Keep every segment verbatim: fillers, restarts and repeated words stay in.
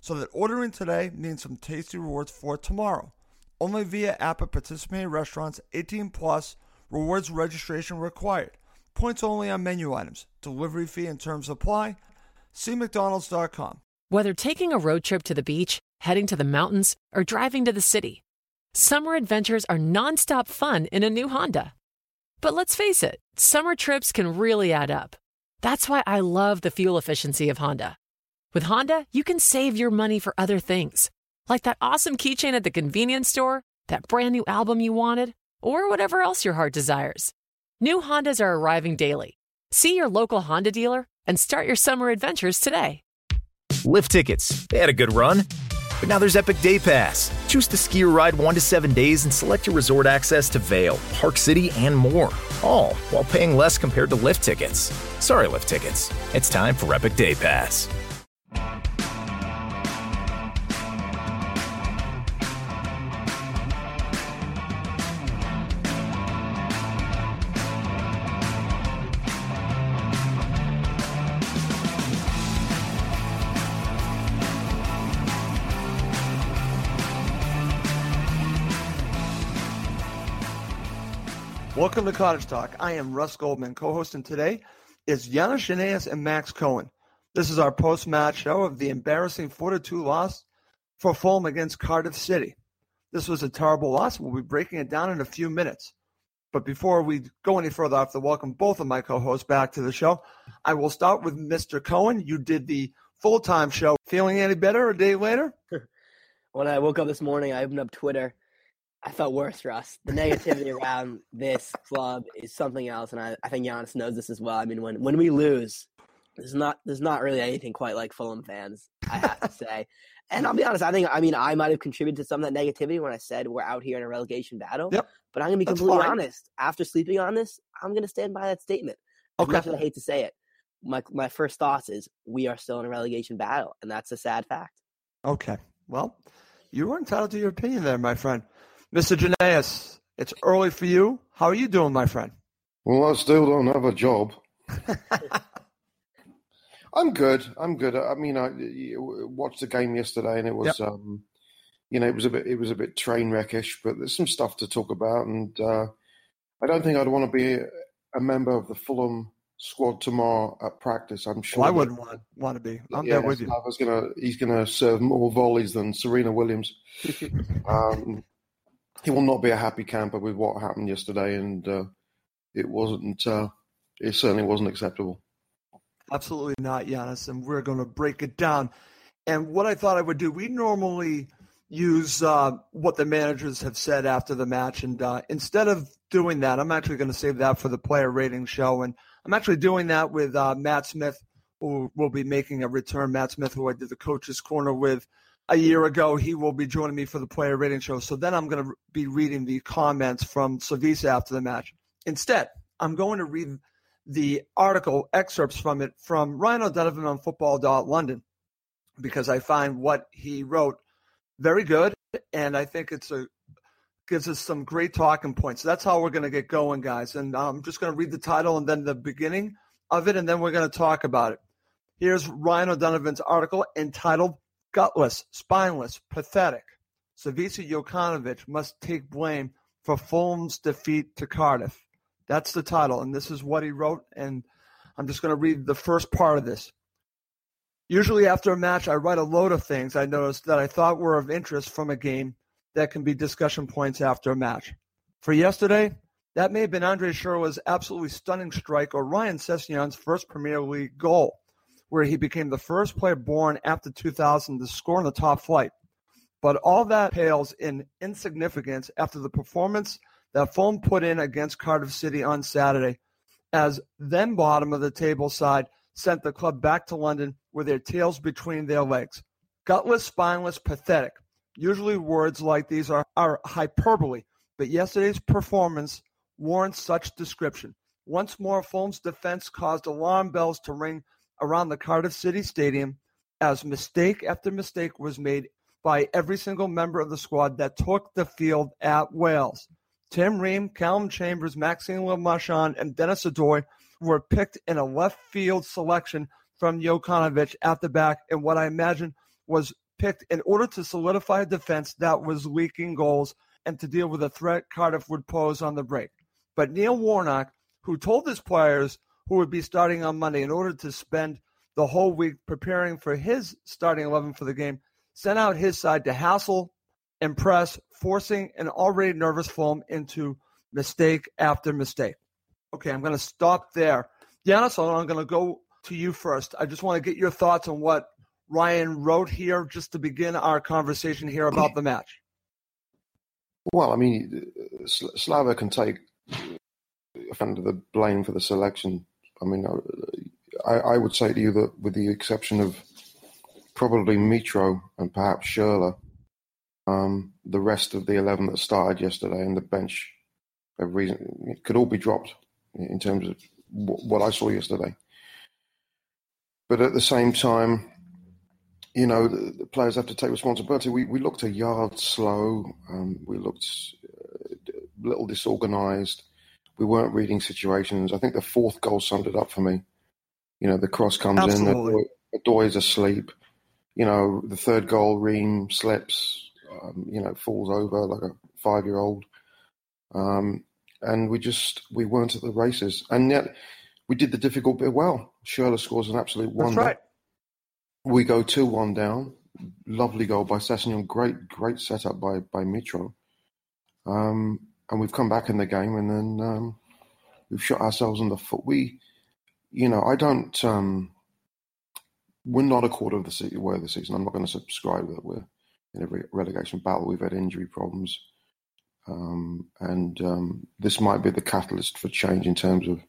so that ordering today means some tasty rewards for tomorrow. Only via app at participating restaurants, eighteen plus, rewards registration required. Points only on menu items. Delivery fee and terms apply. See mcdonalds dot com. Whether taking a road trip to the beach, heading to the mountains, or driving to the city, summer adventures are nonstop fun in a new Honda. But let's face it, summer trips can really add up. That's why I love the fuel efficiency of Honda. With Honda, you can save your money for other things, like that awesome keychain at the convenience store, that brand new album you wanted, or whatever else your heart desires. New Hondas are arriving daily. See your local Honda dealer and start your summer adventures today. Lift tickets, they had a good run, but now there's Epic Day Pass. Choose to ski or ride one to seven days and select your resort access to Vail, Park City, and more, all while paying less compared to lift tickets. Sorry, lift tickets. It's time for Epic Day Pass. Welcome to Cottage Talk. I am Russ Goldman, co-hosting today is Yiannis Zenaeus and Max Cohen. This is our post-match show of the embarrassing four to two loss for Fulham against Cardiff City. This was a terrible loss. We'll be breaking it down in a few minutes. But before we go any further, I have to welcome both of my co-hosts back to the show. I will start with Mister Cohen. You did the full-time show. Feeling any better a day later? When I woke up this morning, I opened up Twitter. I felt worse, Russ. The negativity around this club is something else, and I, I think Yiannis knows this as well. I mean, when, when we lose, there's not there's not really anything quite like Fulham fans, I have to say. And I'll be honest, I think I mean I might have contributed to some of that negativity when I said we're out here in a relegation battle. Yep. But I'm gonna be That's completely fine. honest. After sleeping on this, I'm gonna stand by that statement. As okay. much as I hate to say it, my my first thoughts is we are still in a relegation battle, and that's a sad fact. Okay. Well, you were entitled to your opinion there, my friend. Mister Zenaeus, it's early for you. How are you doing, my friend? Well, I still don't have a job. I'm good. I'm good. I mean, I watched the game yesterday, and it was, yep. um, you know, it was a bit, it was a bit train wreckish. But there's some stuff to talk about, and uh, I don't think I'd want to be a member of the Fulham squad tomorrow at practice. I'm sure. Well, I wouldn't want want to be. I'm yeah, there with you. I was gonna. He's gonna serve more volleys than Serena Williams. um, He will not be a happy camper with what happened yesterday, and uh, it wasn't. Uh, it certainly wasn't acceptable. Absolutely not, Yiannis, and we're going to break it down. And what I thought I would do, we normally use uh, what the managers have said after the match, and uh, instead of doing that, I'm actually going to save that for the player rating show, and I'm actually doing that with uh, Matt Smith, who will be making a return. Matt Smith, who I did the Coach's Corner with a year ago, he will be joining me for the player rating show. So then I'm going to be reading the comments from Slaviša after the match. Instead, I'm going to read the article, excerpts from it, from Ryan O'Donovan on football dot london, because I find what he wrote very good, and I think it's a gives us some great talking points. So that's how we're going to get going, guys. And I'm just going to read the title and then the beginning of it, and then we're going to talk about it. Here's Ryan O'Donovan's article entitled, "Gutless, Spineless, Pathetic. Slaviša Jokanović must take blame for Fulham's defeat to Cardiff. That's the title, and this is what he wrote, and I'm just going to read the first part of this. Usually after a match, I write a load of things I noticed that I thought were of interest from a game that can be discussion points after a match. For yesterday, that may have been André Schürrle's absolutely stunning strike or Ryan Sessegnon's first Premier League goal, where he became the first player born after two thousand to score in the top flight. But all that pales in insignificance after the performance that Fulham put in against Cardiff City on Saturday, as then bottom of the table side sent the club back to London with their tails between their legs. Gutless, spineless, pathetic. Usually words like these are, are hyperbole, but yesterday's performance warrants such description. Once more, Fulham's defense caused alarm bells to ring around the Cardiff City Stadium as mistake after mistake was made by every single member of the squad that took the field at Wales. Tim Ream, Callum Chambers, Maxime Le Marchand, and Denis Odoi were picked in a left-field selection from Jokanović at the back in what I imagine was picked in order to solidify a defense that was leaking goals and to deal with the threat Cardiff would pose on the break. But Neil Warnock, who told his players who would be starting on Monday in order to spend the whole week preparing for his starting eleven for the game, sent out his side to hassle and press, forcing an already nervous Fulham into mistake after mistake. Okay, I'm going to stop there. Yiannis, I'm going to go to you first. I just want to get your thoughts on what Ryan wrote here just to begin our conversation here about the match. Well, I mean, Slava can take offense to the blame for the selection. I mean, I, I would say to you that with the exception of probably Mitro and perhaps Schürrle, um, the rest of the eleven that started yesterday and the bench have reason, it could all be dropped in terms of w- what I saw yesterday. But at the same time, you know, the, the players have to take responsibility. We we looked a yard slow. Um, we looked a uh, little disorganised. We weren't reading situations. I think the fourth goal summed it up for me. You know, the cross comes Absolutely. in, the door is asleep. You know, the third goal, Ream slips, um, you know, falls over like a five-year-old. Um, and we just, we weren't at the races. And yet we did the difficult bit well. Schürrle scores an absolute one. That's right. Down. We go two one down. Lovely goal by Sessegnon. Great, great setup by, by Mitro. Um, and we've come back in the game and then um, we've shot ourselves in the foot. We, you know, I don't... Um, We're not a quarter of the se- way of the season. I'm not going to subscribe that we're in a re- relegation battle. We've had injury problems. Um, and um, this might be the catalyst for change in terms of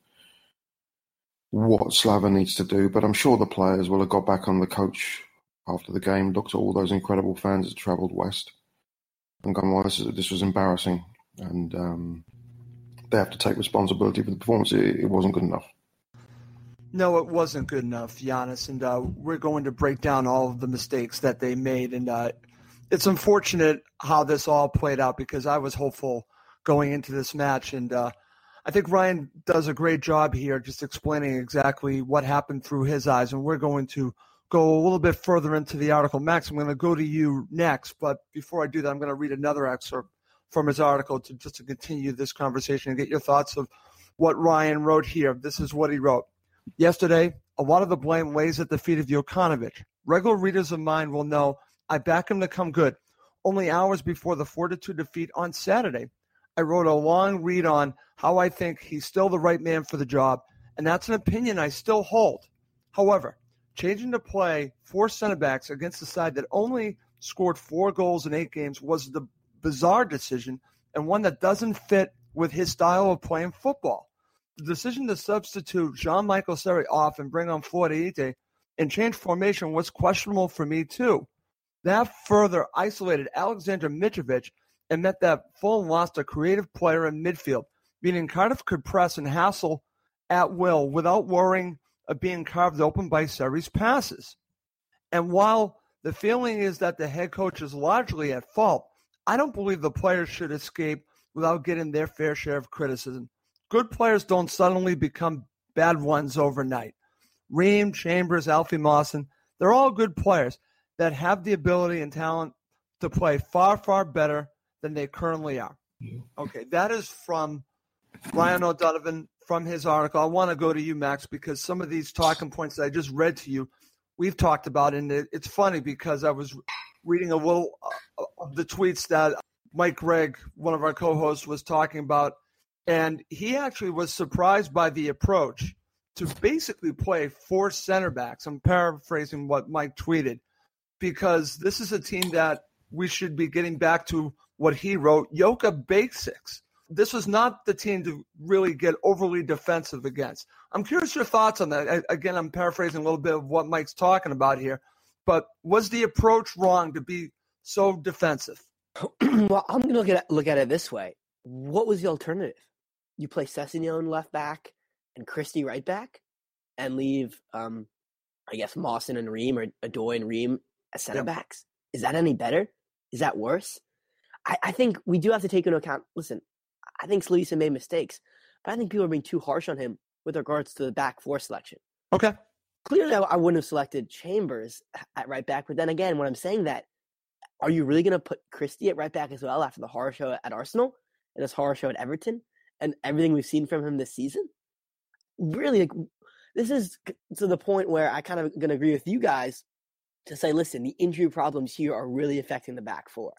what Slava needs to do. But I'm sure the players will have got back on the coach after the game, looked at all those incredible fans that travelled west and gone, well, this, is, this was embarrassing. And um, they have to take responsibility for the performance. It, it wasn't good enough. No, it wasn't good enough, Yiannis, and uh, we're going to break down all of the mistakes that they made. And uh, it's unfortunate how this all played out because I was hopeful going into this match. And uh, I think Ryan does a great job here just explaining exactly what happened through his eyes. And we're going to go a little bit further into the article. Max, I'm going to go to you next. But before I do that, I'm going to read another excerpt from his article to just to continue this conversation and get your thoughts of what Ryan wrote here. This is what he wrote. Yesterday, a lot of the blame lays at the feet of Jokanović. Regular readers of mine will know I back him to come good. Only hours before the four to two defeat on Saturday, I wrote a long read on how I think he's still the right man for the job, and that's an opinion I still hold. However, changing to play four centre-backs against a side that only scored four goals in eight games was the bizarre decision and one that doesn't fit with his style of playing football. The decision to substitute Jean Michael Seri off and bring on Floride and change formation was questionable for me, too. That further isolated Aleksandar Mitrović and meant that Fulham lost a creative player in midfield, meaning Cardiff could press and hassle at will without worrying of being carved open by Seri's passes. And while the feeling is that the head coach is largely at fault, I don't believe the players should escape without getting their fair share of criticism. Good players don't suddenly become bad ones overnight. Ream, Chambers, Alfie Mawson, they're all good players that have the ability and talent to play far, far better than they currently are. Okay, that is from Ryan O'Donovan from his article. I want to go to you, Max, because some of these talking points that I just read to you, we've talked about, and it, it's funny because I was reading a little uh, of the tweets that Mike Gregg, one of our co-hosts, was talking about, and he actually was surprised by the approach to basically play four center backs. I'm paraphrasing what Mike tweeted, because this is a team that we should be getting back to what he wrote, Yoka Basics. This was not the team to really get overly defensive against. I'm curious your thoughts on that. I, again, I'm paraphrasing a little bit of what Mike's talking about here, but was the approach wrong to be so defensive? Well, I'm going to look at, look at it this way. What was the alternative? You play Sessegnon left back and Christie right back and leave, um, I guess, Mawson and Ream or Odoi and Ream as center backs? Is that any better? Is that worse? I, I think we do have to take into account, listen, I think Slaviša made mistakes, but I think people are being too harsh on him with regards to the back four selection. Okay. Clearly, I, I wouldn't have selected Chambers at right back, but then again, when I'm saying that, are you really going to put Christie at right back as well after the horror show at Arsenal and this horror show at Everton and everything we've seen from him this season? Really, like, this is to the point where I kind of going to agree with you guys to say, listen, the injury problems here are really affecting the back four.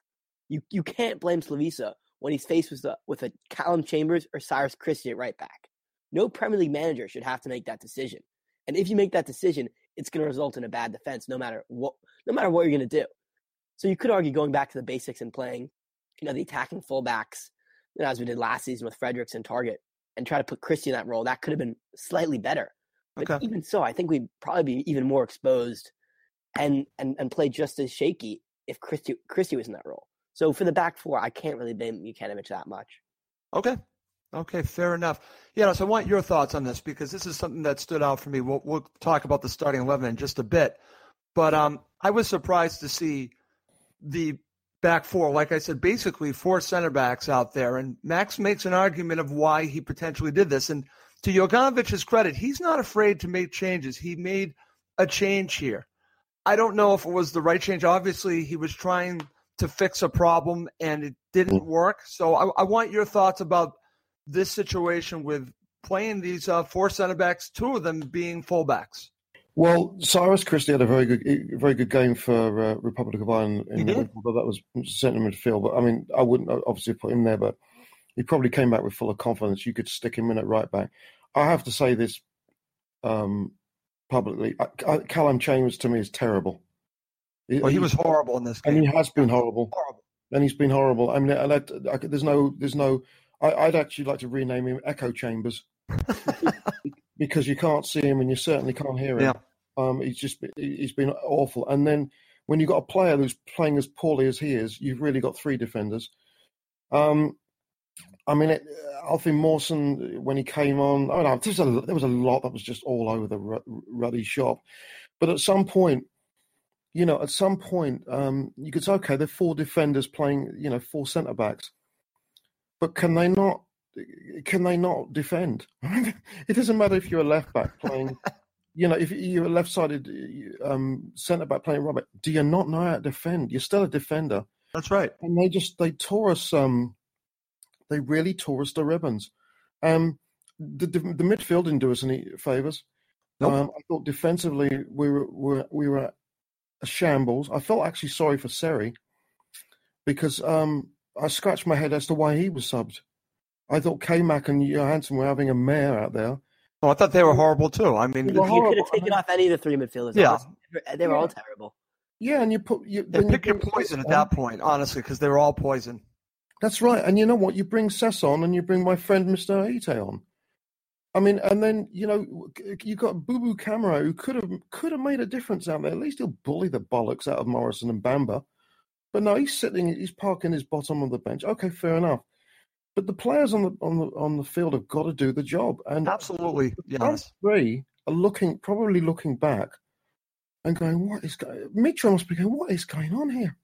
You you can't blame Slaviša when he's faced with a, with a Callum Chambers or Cyrus Christie at right back. No Premier League manager should have to make that decision. And if you make that decision, it's going to result in a bad defense no matter what no matter what you're going to do. So you could argue going back to the basics and playing, you know, the attacking fullbacks, you know, as we did last season with Fredericks and Target, and try to put Christie in that role. That could have been slightly better. But okay. Even so, I think we'd probably be even more exposed and and, and play just as shaky if Christie, Christie was in that role. So for the back four, I can't really blame Jokanović that much. Okay. Okay, fair enough. Yeah, so I want your thoughts on this because this is something that stood out for me. We'll, we'll talk about the starting eleven in just a bit. But um, I was surprised to see the back four, like I said, basically four center backs out there. And Max makes an argument of why he potentially did this. And to Jokanović's credit, he's not afraid to make changes. He made a change here. I don't know if it was the right change. Obviously, he was trying to fix a problem, and it didn't work. So I, I want your thoughts about this situation with playing these uh, four center backs, two of them being fullbacks. Well, Cyrus Christie had a very good, very good game for uh, Republic of Ireland. In he did. Although that was certainly midfield, but I mean, I wouldn't obviously put him there, but he probably came back with full of confidence. You could stick him in at right back. I have to say this um, publicly: I, I, Callum Chambers to me is terrible. Well, he was horrible in this game. And he has been horrible. horrible. And he's been horrible. I mean, and I, I, there's no, there's no. I, I'd actually like to rename him Echo Chambers because you can't see him and you certainly can't hear him. Yeah. Um, he's just, he's been awful. And then when you've got a player who's playing as poorly as he is, you've really got three defenders. Um, I mean, it, Alfie Mawson, when he came on, I don't know, there was a, there was a lot that was just all over the r- ruddy shop. But at some point, You know, at some point, um, you could say, okay, they're four defenders playing, you know, four centre backs, but can they not? Can they not defend? It doesn't matter if you're a left back playing, you know, if you're a left-sided um, centre back playing Robert. Do you not know how to defend? You're still a defender. That's right. And they just they tore us. Um, they really tore us to ribbons. Um, the, the the midfield didn't do us any favours. Nope. Um, I thought defensively we were we, we were. A shambles. I felt actually sorry for Seri because um, I scratched my head as to why he was subbed. I thought K-Mac and Johansson were having a mare out there. Oh, I thought they were horrible too. I mean, you could have taken I mean, off any of the three midfielders. Yeah, they were yeah. all terrible. Yeah, and you put you yeah, pick you your poison at that point, honestly, because they were all poison. That's right. And you know what? You bring Sessegnon and you bring my friend Mister Ite on. I mean, and then, you know, you got Boo Boo Camara, who could have could have made a difference out there. At least he'll bully the bollocks out of Morrison and Bamba. But no, he's sitting, he's parking his bottom on the bench. Okay, fair enough. But the players on the on the on the field have got to do the job. And absolutely, the yes. Three are looking probably looking back and going, what is going? Mitro must be going, what is going on here?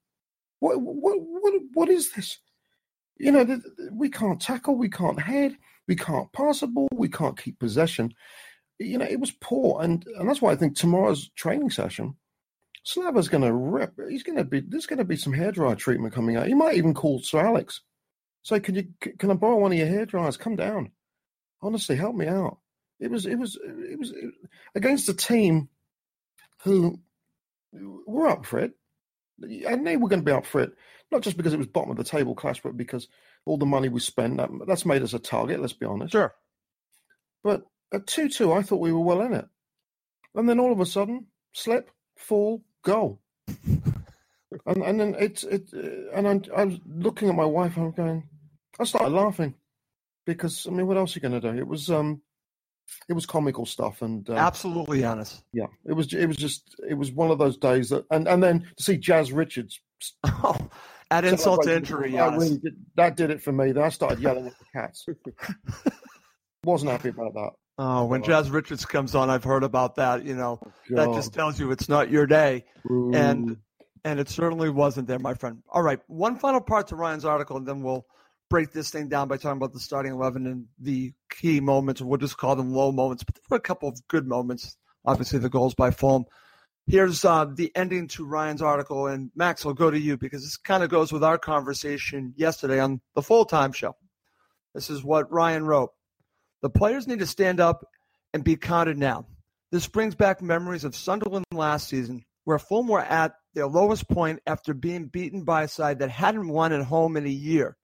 What what what what is this? You know, the, the, we can't tackle, we can't head. We can't pass a ball. We can't keep possession. You know, it was poor. And, and that's why I think tomorrow's training session, Slava's going to rip. He's going to be, there's going to be some hairdryer treatment coming out. He might even call Sir Alex say, can you can I borrow one of your hairdryers? Come down. Honestly, help me out. It was it was it was it, against a team who were up for it. And they were going to be up for it, not just because it was bottom of the table clash, but because all the money we spent that, that's made us a target. Let's be honest. Sure. But at two-two, I thought we were well in it, and then all of a sudden, slip, fall, goal. And and then it's it and I'm, I'm looking at my wife. I'm going. I started laughing because I mean, what else are you going to do? It was um, it was comical stuff and uh, absolutely honest. Yeah, it was. It was just. It was one of those days that and, and then to see Jazz Richards. Oh, at insult to injury. I really did, that did it for me. Then I started yelling at the cats. Wasn't happy about that. Oh, when Jazz Richards comes on, I've heard about that. You know, oh, that just tells you it's not your day. Ooh. And. And it certainly wasn't there, my friend. All right, one final part to Ryan's article, and then we'll break this thing down by talking about the starting eleven and the key moments, or we'll just call them low moments. But there were a couple of good moments, obviously the goals by Fulham. Here's uh, the ending to Ryan's article, and Max, I'll go to you because this kind of goes with our conversation yesterday on the full-time show. This is what Ryan wrote. The players need to stand up and be counted now. This brings back memories of Sunderland last season, where Fulham were at their lowest point after being beaten by a side that hadn't won at home in a year.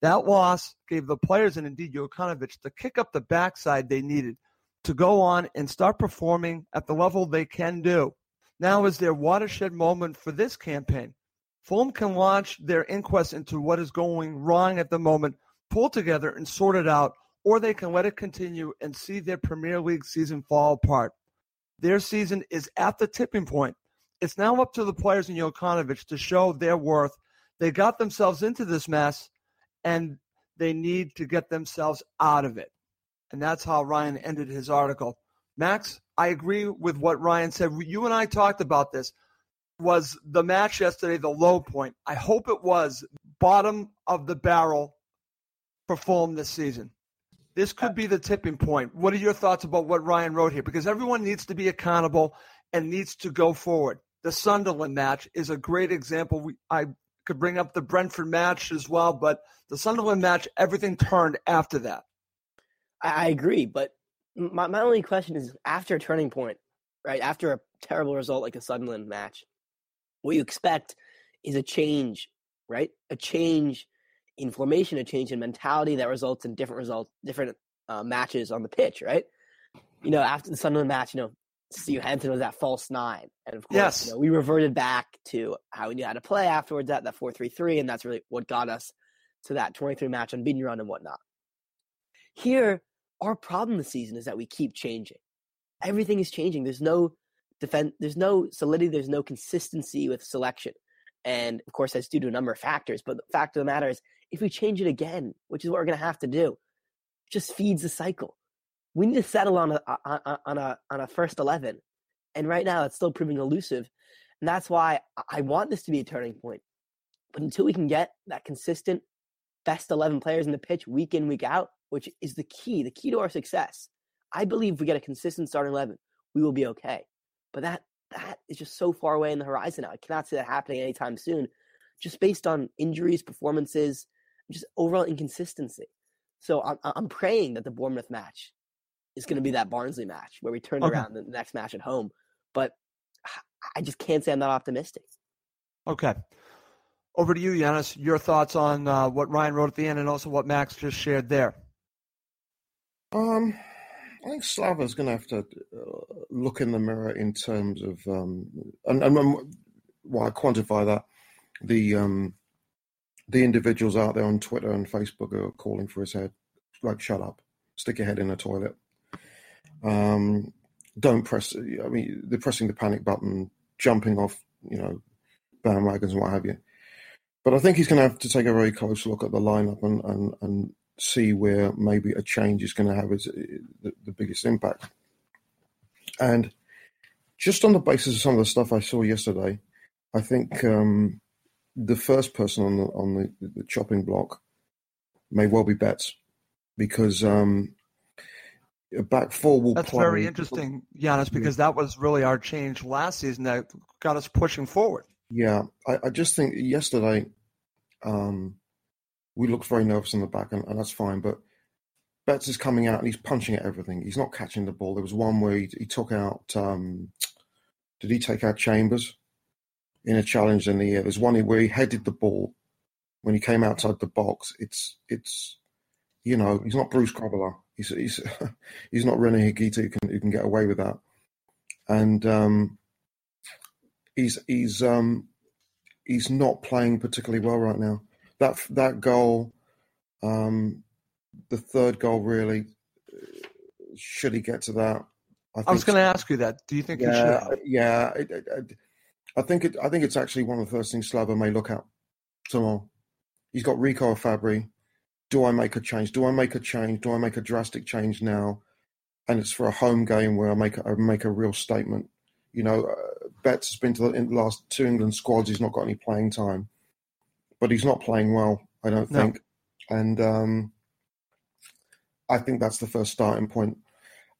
That loss gave the players, and indeed Jokanović, the kick up the backside they needed to go on and start performing at the level they can do. Now is their watershed moment for this campaign. Fulham can launch their inquest into what is going wrong at the moment, pull together and sort it out, or they can let it continue and see their Premier League season fall apart. Their season is at the tipping point. It's now up to the players in Jokanović to show their worth. They got themselves into this mess, and they need to get themselves out of it. And that's how Ryan ended his article. Max, I agree with what Ryan said. You and I talked about this. Was the match yesterday the low point? I hope it was bottom of the barrel for Fulham this season. This could be the tipping point. What are your thoughts about what Ryan wrote here? Because everyone needs to be accountable and needs to go forward. The Sunderland match is a great example. We, I could bring up the Brentford match as well, but the Sunderland match, everything turned after that. I agree, but my, my only question is, after a turning point, right, after a terrible result like a Sunderland match, what you expect is a change, right? A change in formation, a change in mentality that results in different results, different uh, matches on the pitch, right? You know, after the Sunderland match, you know, Steve Henson was that false nine. And of course, yes. you know, we reverted back to how we knew how to play afterwards at that four three three, and that's really what got us to that twenty-three match unbeaten run and whatnot. Here, our problem this season is that we keep changing. Everything is changing. There's no defense, there's no solidity, there's no consistency with selection. And of course, that's due to a number of factors. But the fact of the matter is, if we change it again, which is what we're going to have to do, it just feeds the cycle. We need to settle on a on a on a first eleven, and right now it's still proving elusive, and that's why I want this to be a turning point. But until we can get that consistent best eleven players in the pitch week in week out, which is the key, the key to our success, I believe if we get a consistent starting eleven, we will be okay. But that that is just so far away in the horizon now. I cannot see that happening anytime soon, just based on injuries, performances, just overall inconsistency. So I'm I'm praying that the Bournemouth match is going to be that Barnsley match where we turned okay. around the next match at home. But I just can't say I'm not optimistic. Okay. Over to you, Yiannis. Your thoughts on uh, what Ryan wrote at the end and also what Max just shared there. Um, I think Slava's going to have to uh, look in the mirror in terms of, um, and, and when, well, I quantify that, the, um, the individuals out there on Twitter and Facebook are calling for his head, like, shut up, stick your head in the toilet. Um, don't press, I mean, they're pressing the panic button, jumping off, you know, bandwagons and what have you. But I think he's going to have to take a very close look at the lineup and, and, and see where maybe a change is going to have its, the, the biggest impact. And just on the basis of some of the stuff I saw yesterday, I think um, the first person on the, on the, the chopping block may well be Betts because... Um, Back four will That's play. Very interesting, Yiannis, because yeah. that was really our change last season that got us pushing forward. Yeah, I, I just think yesterday um, we looked very nervous on the back, and, and that's fine. But Betts is coming out and he's punching at everything. He's not catching the ball. There was one where he, he took out. Um, did he take out Chambers in a challenge in the air? There's one where he headed the ball when he came outside the box. It's it's you know he's not Bruce Cobbler. He's he's he's not Rene Higuita who can who can get away with that. And um, he's he's um, he's not playing particularly well right now. That that goal. Um, The third goal, really, should he get to that? I, think I was going to ask you that. Do you think yeah, he should? Yeah, it, it, it, I think it. I think it's actually one of the first things Slava may look at tomorrow. He's got Rico or Fabry. Do I make a change? Do I make a change? Do I make a drastic change now? And it's for a home game where I make a, I make a real statement. You know, uh, Betts has been to the, in the last two England squads. He's not got any playing time, but he's not playing well, I don't no. think. And um I think that's the first starting point.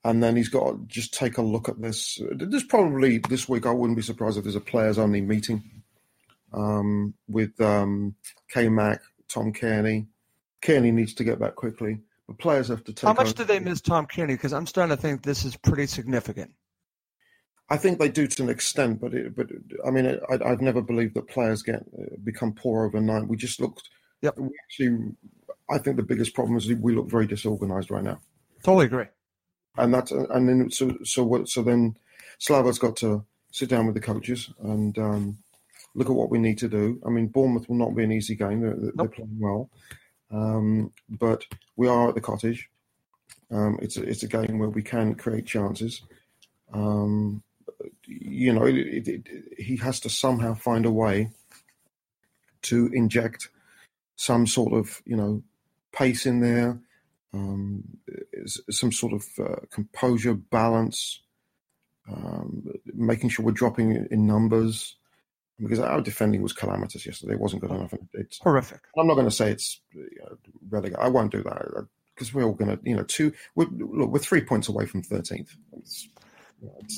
And then he's got to just take a look at this. There's probably this week, I wouldn't be surprised if there's a players-only meeting um, with um, K-Mac, Tom Kearney. Kearney needs to get back quickly. The players have to take... How much do they miss Tom Kearney? Because I'm starting to think this is pretty significant. I think they do to an extent, but it, but I mean, it, I, I've never believed that players get become poor overnight. We just looked... Yep. We actually... I think the biggest problem is we look very disorganised right now. Totally agree. And that's and then so so what so then Slava's got to sit down with the coaches and um, look at what we need to do. I mean, Bournemouth will not be an easy game. They're, nope. they're playing well, um, but we are at the Cottage. Um, it's a, it's a game where we can create chances. Um, you know, it, it, it, he has to somehow find a way to inject some sort of you know. pace in there, um, some sort of uh, composure, balance, um, making sure we're dropping in numbers. Because our defending was calamitous yesterday. It wasn't good enough. It's horrific. I'm not going to say it's you know, relegate. I won't do that because we're all going to, you know, two. We're, look, we're three points away from thirteenth. It's, it's,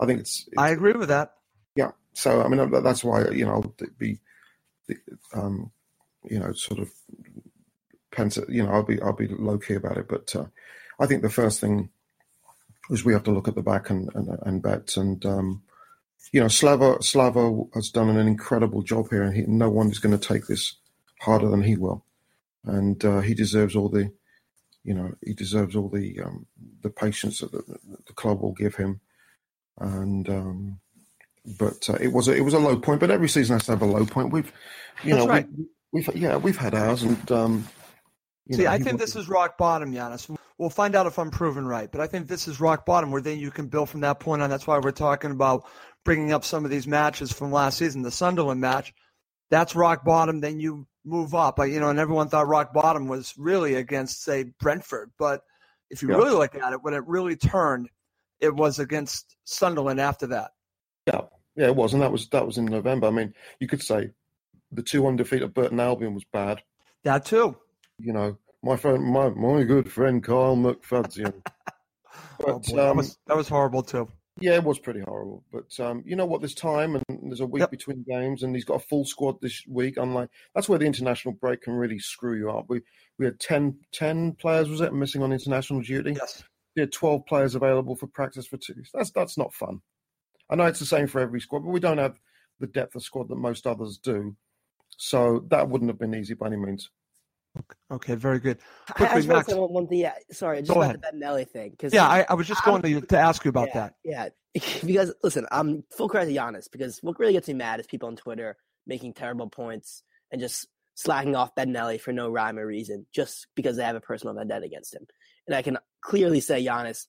I think it's, it's. I agree with that. Yeah. So, I mean, that's why, you know, it'd be, um, you know, sort of. You know, I'll be I'll be low key about it, but uh, I think the first thing is we have to look at the back and and, and Betts, and um, you know, Slava Slava has done an incredible job here, and he, no one is going to take this harder than he will, and uh, he deserves all the, you know, he deserves all the um, the patience that the, the club will give him, and. Um, but uh, it was a, it was a low point, but every season has to have a low point. We've, you That's know, right. we, we've yeah we've had ours, and. Um, You See, know, I think this is rock bottom, Yiannis. We'll find out if I'm proven right, but I think this is rock bottom where then you can build from that point on. That's why we're talking about bringing up some of these matches from last season, the Sunderland match. That's rock bottom. Then you move up. You know, and everyone thought rock bottom was really against, say, Brentford. But if you yeah. really look at it, when it really turned, it was against Sunderland after that. Yeah, yeah, it was. And that was that was in November. I mean, you could say the two one defeat at Burton Albion was bad. That too. You know, my friend, my, my good friend, Kyle McFadzian. oh, um, that, was, that was horrible too. Yeah, it was pretty horrible. But um, you know what? There's time, and there's a week yep. between games, and he's got a full squad this week. Unlike that's where the international break can really screw you up. We we had ten, ten players, was it, missing on international duty? Yes. We had twelve players available for practice for two. That's that's not fun. I know it's the same for every squad, but we don't have the depth of squad that most others do. So that wouldn't have been easy by any means. Okay, very good. Quickly, I just want to say one thing. Yeah, sorry, just about the Bettinelli thing. Yeah, I, I was just going to, to ask you about yeah, that. Yeah, because, listen, I'm full credit to Yiannis, because what really gets me mad is people on Twitter making terrible points and just slacking off Bettinelli for no rhyme or reason, just because they have a personal vendetta against him. And I can clearly say Yiannis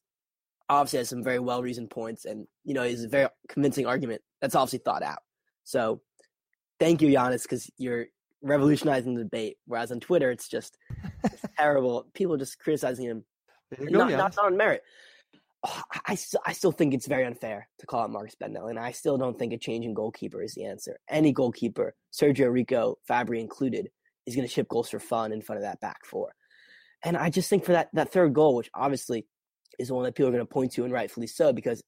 obviously has some very well-reasoned points, and, you know, he's a very convincing argument that's obviously thought out. So thank you, Yiannis, because you're – revolutionizing the debate, whereas on Twitter it's just it's terrible. People just criticizing him, not, go, not on merit. Oh, I, I still think it's very unfair to call out Marcus Bettinelli, and I still don't think a change in goalkeeper is the answer. Any goalkeeper, Sergio Rico, Fabry included, is going to chip goals for fun in front of that back four. And I just think for that that third goal, which obviously is the one that people are going to point to, and rightfully so, because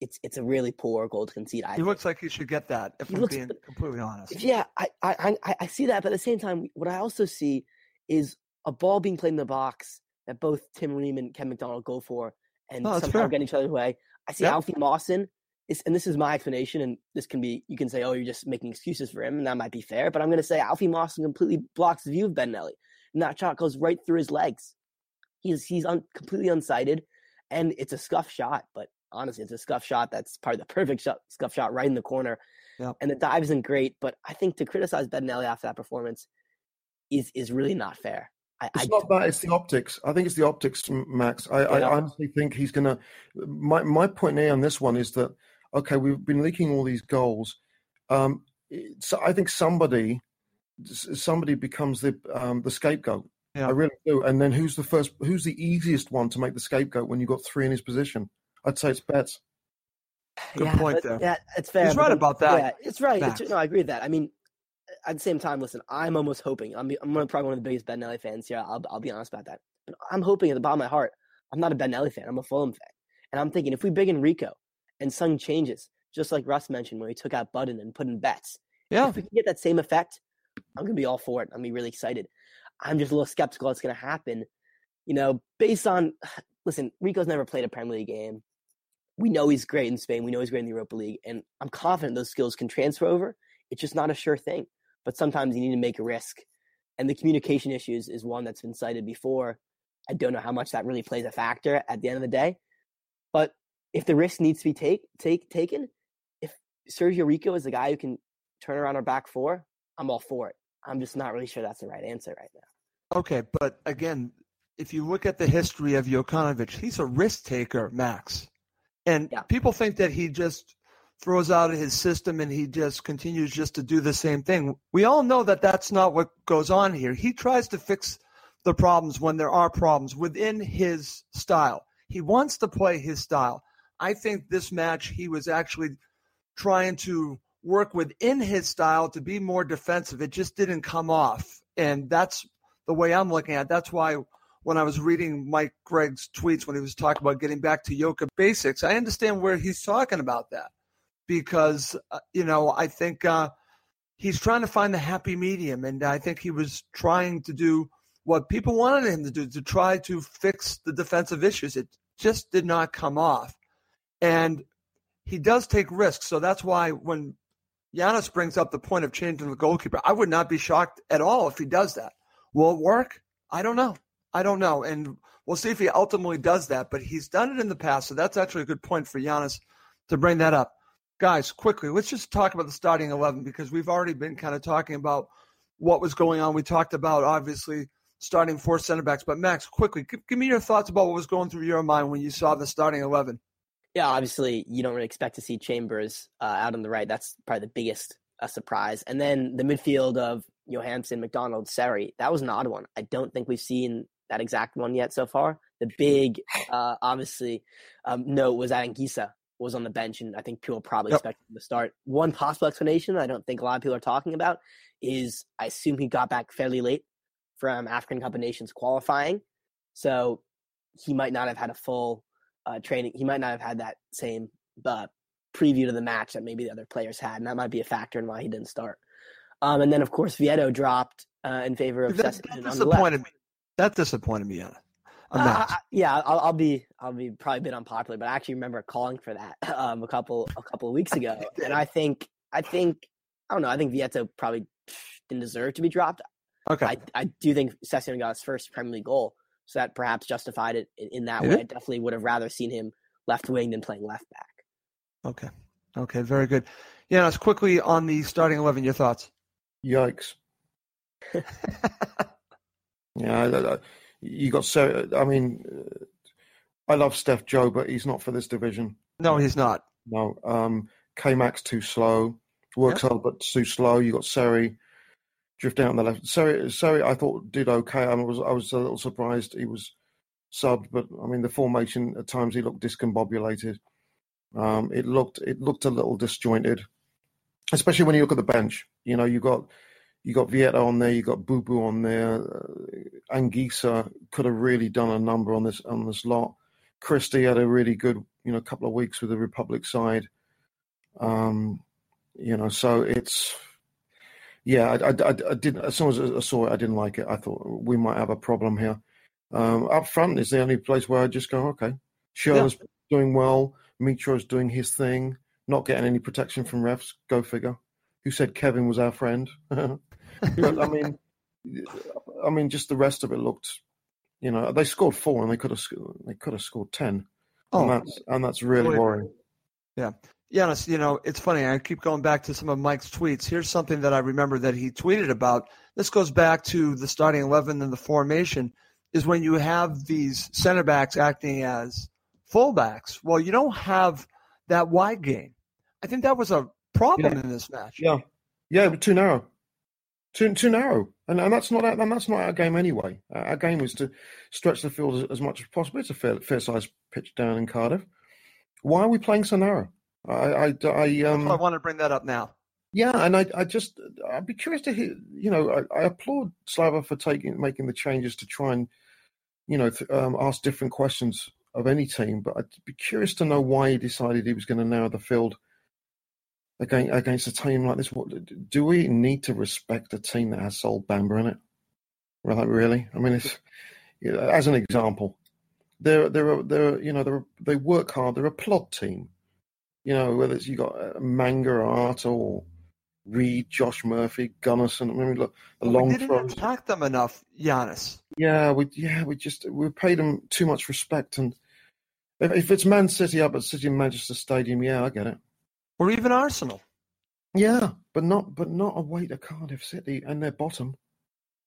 It's it's a really poor goal to concede. I he think. Looks like he should get that, if he I'm looks, being completely honest. Yeah, I, I I I see that, but at the same time, what I also see is a ball being played in the box that both Tim Ream and Ken McDonald go for and oh, somehow fair. get each other's way. I see yep. Alfie Mawson, is, and this is my explanation, and this can be, you can say, oh, you're just making excuses for him, and that might be fair, but I'm going to say Alfie Mawson completely blocks the view of Bettinelli, and that shot goes right through his legs. He's he's un, completely unsighted, and it's a scuff shot, but honestly, it's a scuff shot that's part of the perfect shot, scuff shot right in the corner, yep. and the dive isn't great, but I think to criticize Bettinelli after that performance is is really not fair. I, it's I, not that, it's the optics. I think it's the optics, Max. I, yeah. I honestly think he's going to – my my point A on this one is that, okay, we've been leaking all these goals. Um, so I think somebody somebody becomes the um, the scapegoat. Yeah. I really do. And then who's the first – who's the easiest one to make the scapegoat when you've got three in his position? I'd say it's Betts. Good yeah, point there. Yeah, it's fair. He's right about that. Yeah, it's right. It's, no, I agree with that. I mean – at the same time, listen, I'm almost hoping. I'm I'm probably one of the biggest Bettinelli fans here. I'll I'll be honest about that. But I'm hoping at the bottom of my heart, I'm not a Bettinelli fan. I'm a Fulham fan. And I'm thinking if we big in Rico and Sung changes, just like Russ mentioned when he took out Budden and put in Betts, yeah. if we can get that same effect, I'm going to be all for it. I'm going to be really excited. I'm just a little skeptical it's going to happen. You know, based on, listen, Rico's never played a Premier League game. We know he's great in Spain. We know he's great in the Europa League. And I'm confident those skills can transfer over. It's just not a sure thing. But sometimes you need to make a risk. And the communication issues is one that's been cited before. I don't know how much that really plays a factor at the end of the day. But if the risk needs to be take, take, taken, if Sergio Rico is the guy who can turn around our back four, I'm all for it. I'm just not really sure that's the right answer right now. Okay, but again, if you look at the history of Jokanović, he's a risk taker, Max. And yeah. people think that he just throws out of his system and he just continues just to do the same thing. We all know that that's not what goes on here. He tries to fix the problems when there are problems within his style. He wants to play his style. I think this match he was actually trying to work within his style to be more defensive. It just didn't come off. And that's the way I'm looking at it. That's why when I was reading Mike Gregg's tweets when he was talking about getting back to Yoka basics, I understand where he's talking about that. Because, uh, you know, I think uh, he's trying to find the happy medium. And I think he was trying to do what people wanted him to do, to try to fix the defensive issues. It just did not come off. And he does take risks. So that's why when Yiannis brings up the point of changing the goalkeeper, I would not be shocked at all if he does that. Will it work? I don't know. I don't know. And we'll see if he ultimately does that. But he's done it in the past. So that's actually a good point for Yiannis to bring that up. Guys, quickly, let's just talk about the starting eleven because we've already been kind of talking about what was going on. We talked about, obviously, starting four center backs. But, Max, quickly, give, give me your thoughts about what was going through your mind when you saw the starting eleven. Yeah, obviously, you don't really expect to see Chambers uh, out on the right. That's probably the biggest uh, surprise. And then the midfield of Johansson, McDonald, Seri, that was an odd one. I don't think we've seen that exact one yet so far. The big, uh, obviously, um, note was Anguissa was on the bench, and I think people probably yep. expected him to start. One possible explanation I don't think a lot of people are talking about is I assume he got back fairly late from African Cup of Nations qualifying, so he might not have had a full uh, training. He might not have had that same uh, preview to the match that maybe the other players had, and that might be a factor in why he didn't start. Um, and then, of course, Vietto dropped uh, in favor of that, that disappointed me. That disappointed me, Anna. Uh, I, yeah, I'll, I'll be, I'll be probably a bit unpopular, but I actually remember calling for that um, a couple, a couple of weeks ago, and I think, I think, I don't know, I think Vietto probably didn't deserve to be dropped. Okay, I, I do think Sessegnon got his first Premier League goal, so that perhaps justified it in, in that yeah. way. I definitely would have rather seen him left wing than playing left back. Okay, okay, very good. Yeah, let's quickly on the starting eleven. Your thoughts? Yikes! yeah. I, I, I... You got so. I mean, I love Steph Joe, but he's not for this division. No, he's not. No. Um, K-Mac's too slow. Works hard, yeah. but too slow. You got Seri drift out on the left. Seri, Seri, I thought did okay. I was, I was a little surprised he was subbed, but I mean, the formation at times he looked discombobulated. Um, it looked, it looked a little disjointed, especially when you look at the bench. You know, you got. You got Vietto on there. You got Boo Boo on there. Uh, Anguissa could have really done a number on this on this lot. Christie had a really good, you know, couple of weeks with the Republic side. Um, you know, so it's yeah, I, I, I didn't. As soon as I saw it, I didn't like it. I thought we might have a problem here. Um, up front is the only place where I just go, okay, Schürrle's yeah. doing well. Mitro's doing his thing, not getting any protection from refs. Go figure. Who said Kevin was our friend? But, I mean, I mean, just the rest of it looked. You know, they scored four, and they could have they could have scored ten. Oh, and that's and that's really worrying. Yeah, Yiannis, you know, it's funny. I keep going back to some of Mike's tweets. Here's something that I remember that he tweeted about. This goes back to the starting eleven and the formation. Is when you have these center backs acting as fullbacks. Well, you don't have that wide game. I think that was a problem yeah. in this match. Yeah, yeah, but too narrow, too too narrow, and and that's not our, and that's not our game anyway. Our game is to stretch the field as, as much as possible. It's a fair fair sized pitch down in Cardiff. Why are we playing so narrow? I I, I um. I want to bring that up now. Yeah, and I I just I'd be curious to hear. You know, I, I applaud Slava for taking making the changes to try and you know th- um, ask different questions of any team, but I'd be curious to know why he decided he was going to narrow the field against, against a team like this. What, do we need to respect a team that has Sol Bamba in it? Right, really? I mean, it's, you know, as an example, they're they're they're you know they're, they work hard. They're a plod team, you know, whether it's you got Manga or Arta or Reid, Josh Murphy, Gunnarsson. I mean, look, the well, long we didn't throws. Attack them enough, Yiannis. Yeah, we yeah we just we paid them too much respect and. If it's Man City up at City Manchester Stadium, yeah, I get it. Or even Arsenal. Yeah, but not but not away to Cardiff City and their bottom.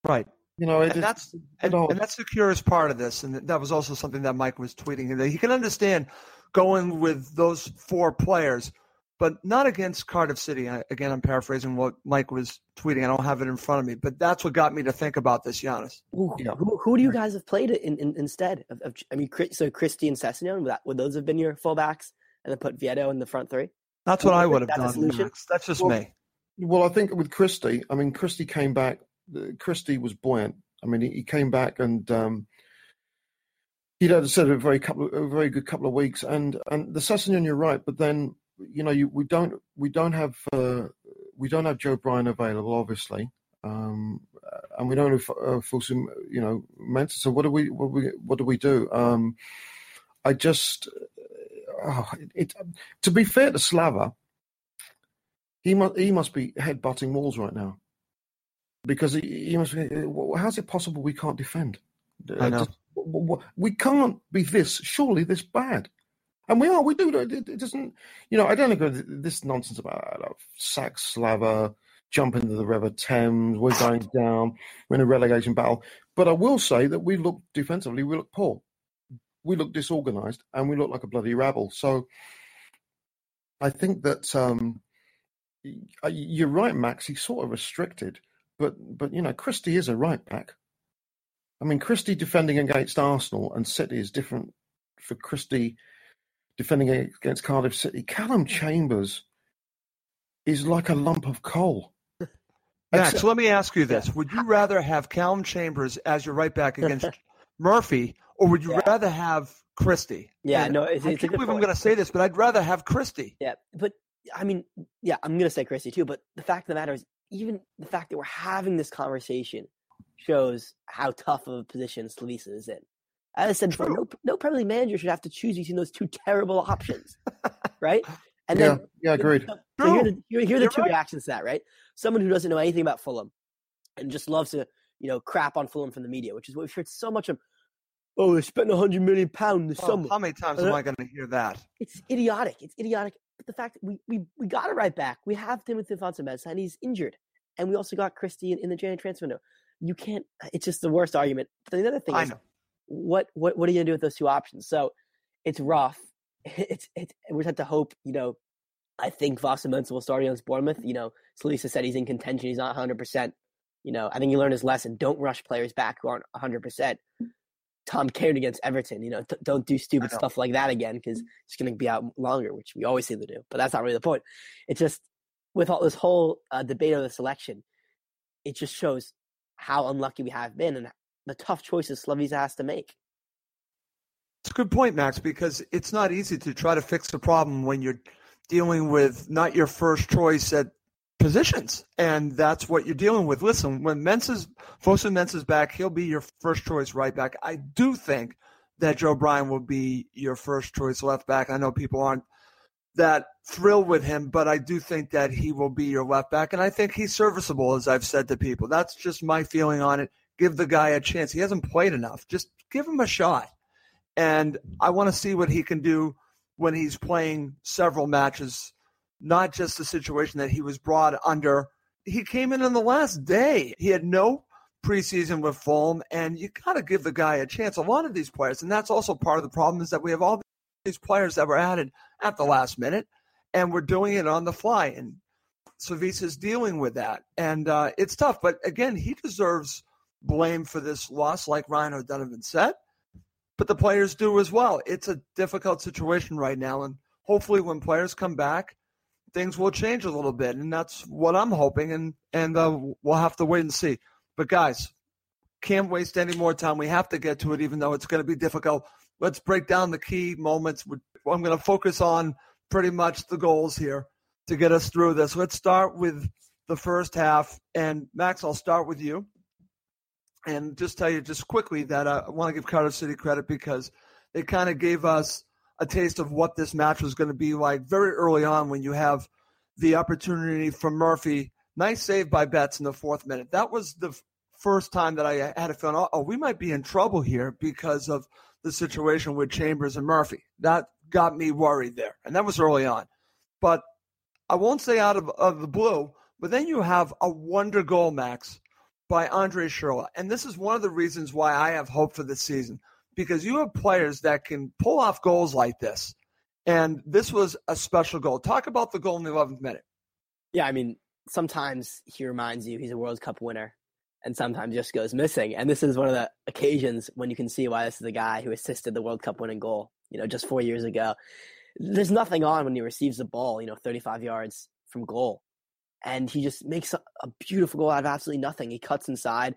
Right. You know, it and is, that's and, and that's the curious part of this, and that was also something that Mike was tweeting. That he can understand going with those four players, but not against Cardiff City. I, again, I'm paraphrasing what Mike was tweeting. I don't have it in front of me, but that's what got me to think about this, Yiannis. Ooh, yeah. who, who do you guys have played in, in, instead? Of, of? I mean, so Christie and Sessegnon, would, would those have been your fullbacks? And then put Vietto in the front three? That's what I would have done. That's just well, me. Well, I think with Christie, I mean, Christie came back. Christie was buoyant. I mean, he, he came back and um, he'd had a very, couple, a very good couple of weeks. And, and the Sessegnon, you're right, but then... You know, you, we don't we don't have uh, we don't have Joe Bryan available, obviously, um, and we don't have uh, Fulham. You know, Manchester. So what do we what do we what do we do? Um, I just oh, it, it, to be fair to Slava, he must he must be headbutting walls right now because he, he must be. How's it possible we can't defend? I know. We can't be this surely this bad. And we are, we do. It doesn't, you know, I don't agree with this nonsense about uh, sack Slava, jump into the River Thames, we're going down, we're in a relegation battle. But I will say that we look defensively, we look poor, we look disorganised, and we look like a bloody rabble. So I think that um, you're right, Max, he's sort of restricted. But, but you know, Christie is a right back. I mean, Christie defending against Arsenal and City is different for Christie. Defending against Cardiff City, Callum Chambers is like a lump of coal. Max, Except- let me ask you this. Would you rather have Callum Chambers as your right back against Murphy, or would you yeah. rather have Christie? Yeah, and no, it's, I it's can't believe point. I'm going to say this, but I'd rather have Christie. Yeah, but I mean, yeah, I'm going to say Christie too, but the fact of the matter is, even the fact that we're having this conversation shows how tough of a position Slaviša is in. As I said, no, no Premier League manager should have to choose between those two terrible options, right? And yeah, then, yeah, agreed. So, so here are the, here, here are the two right. reactions to that, right? Someone who doesn't know anything about Fulham and just loves to, you know, crap on Fulham from the media, which is what we've heard so much of. Oh, they spent one hundred million pounds this oh, summer. How many times am I going to hear that? It's idiotic. It's idiotic. But the fact that we we, we got it right back. We have Timothy Afonso-Mensah, and he's injured. And we also got Christie in, in the January transfer window. You can't – it's just the worst argument. But the other thing I is – What what what are you gonna do with those two options? So, it's rough. It's it's we just have to hope. You know, I think Vassamensa will start against Bournemouth. You know, Slaviša said he's in contention. He's not one hundred percent. You know, I think he learned his lesson. Don't rush players back who aren't one hundred percent. Tom Caird against Everton. You know, t- don't do stupid stuff like that again because it's gonna be out longer, which we always seem to do. But that's not really the point. It's just with all this whole uh, debate over the selection, it just shows how unlucky we have been and the tough choices Slaviša has to make. It's a good point, Max, because it's not easy to try to fix the problem when you're dealing with not your first choice at positions, and that's what you're dealing with. Listen, when Mensah's, Fosun Mensah's back, he'll be your first choice right back. I do think that Joe Bryan will be your first choice left back. I know people aren't that thrilled with him, but I do think that he will be your left back, and I think he's serviceable, as I've said to people. That's just my feeling on it. Give the guy a chance. He hasn't played enough. Just give him a shot, and I want to see what he can do when he's playing several matches, not just the situation that he was brought under. He came in on the last day. He had no preseason with Fulham, and you got to give the guy a chance. A lot of these players, and that's also part of the problem, is that we have all these players that were added at the last minute, and we're doing it on the fly, and Slaviša's dealing with that, and uh, it's tough. But again, he deserves blame for this loss, like Ryan O'Donovan said, but the players do as well. It's a difficult situation right now, and hopefully when players come back, things will change a little bit, and that's what I'm hoping, and, and uh, we'll have to wait and see. But, guys, can't waste any more time. We have to get to it, even though it's going to be difficult. Let's break down the key moments. I'm going to focus on pretty much the goals here to get us through this. Let's start with the first half, and, Max, I'll start with you and just tell you just quickly that I want to give Cardiff City credit because they kind of gave us a taste of what this match was going to be like very early on when you have the opportunity from Murphy. Nice save by Betts in the fourth minute. That was the f- first time that I had a feeling, oh, we might be in trouble here because of the situation with Chambers and Murphy. That got me worried there, and that was early on. But I won't say out of, of the blue, but then you have a wonder goal, Max, by André Schürrle. And this is one of the reasons why I have hope for this season, because you have players that can pull off goals like this. And this was a special goal. Talk about the goal in the eleventh minute. Yeah, I mean, sometimes he reminds you he's a World Cup winner and sometimes just goes missing. And this is one of the occasions when you can see why this is the guy who assisted the World Cup winning goal, you know, just four years ago. There's nothing on when he receives the ball, you know, thirty-five yards from goal. And he just makes a, a beautiful goal out of absolutely nothing. He cuts inside.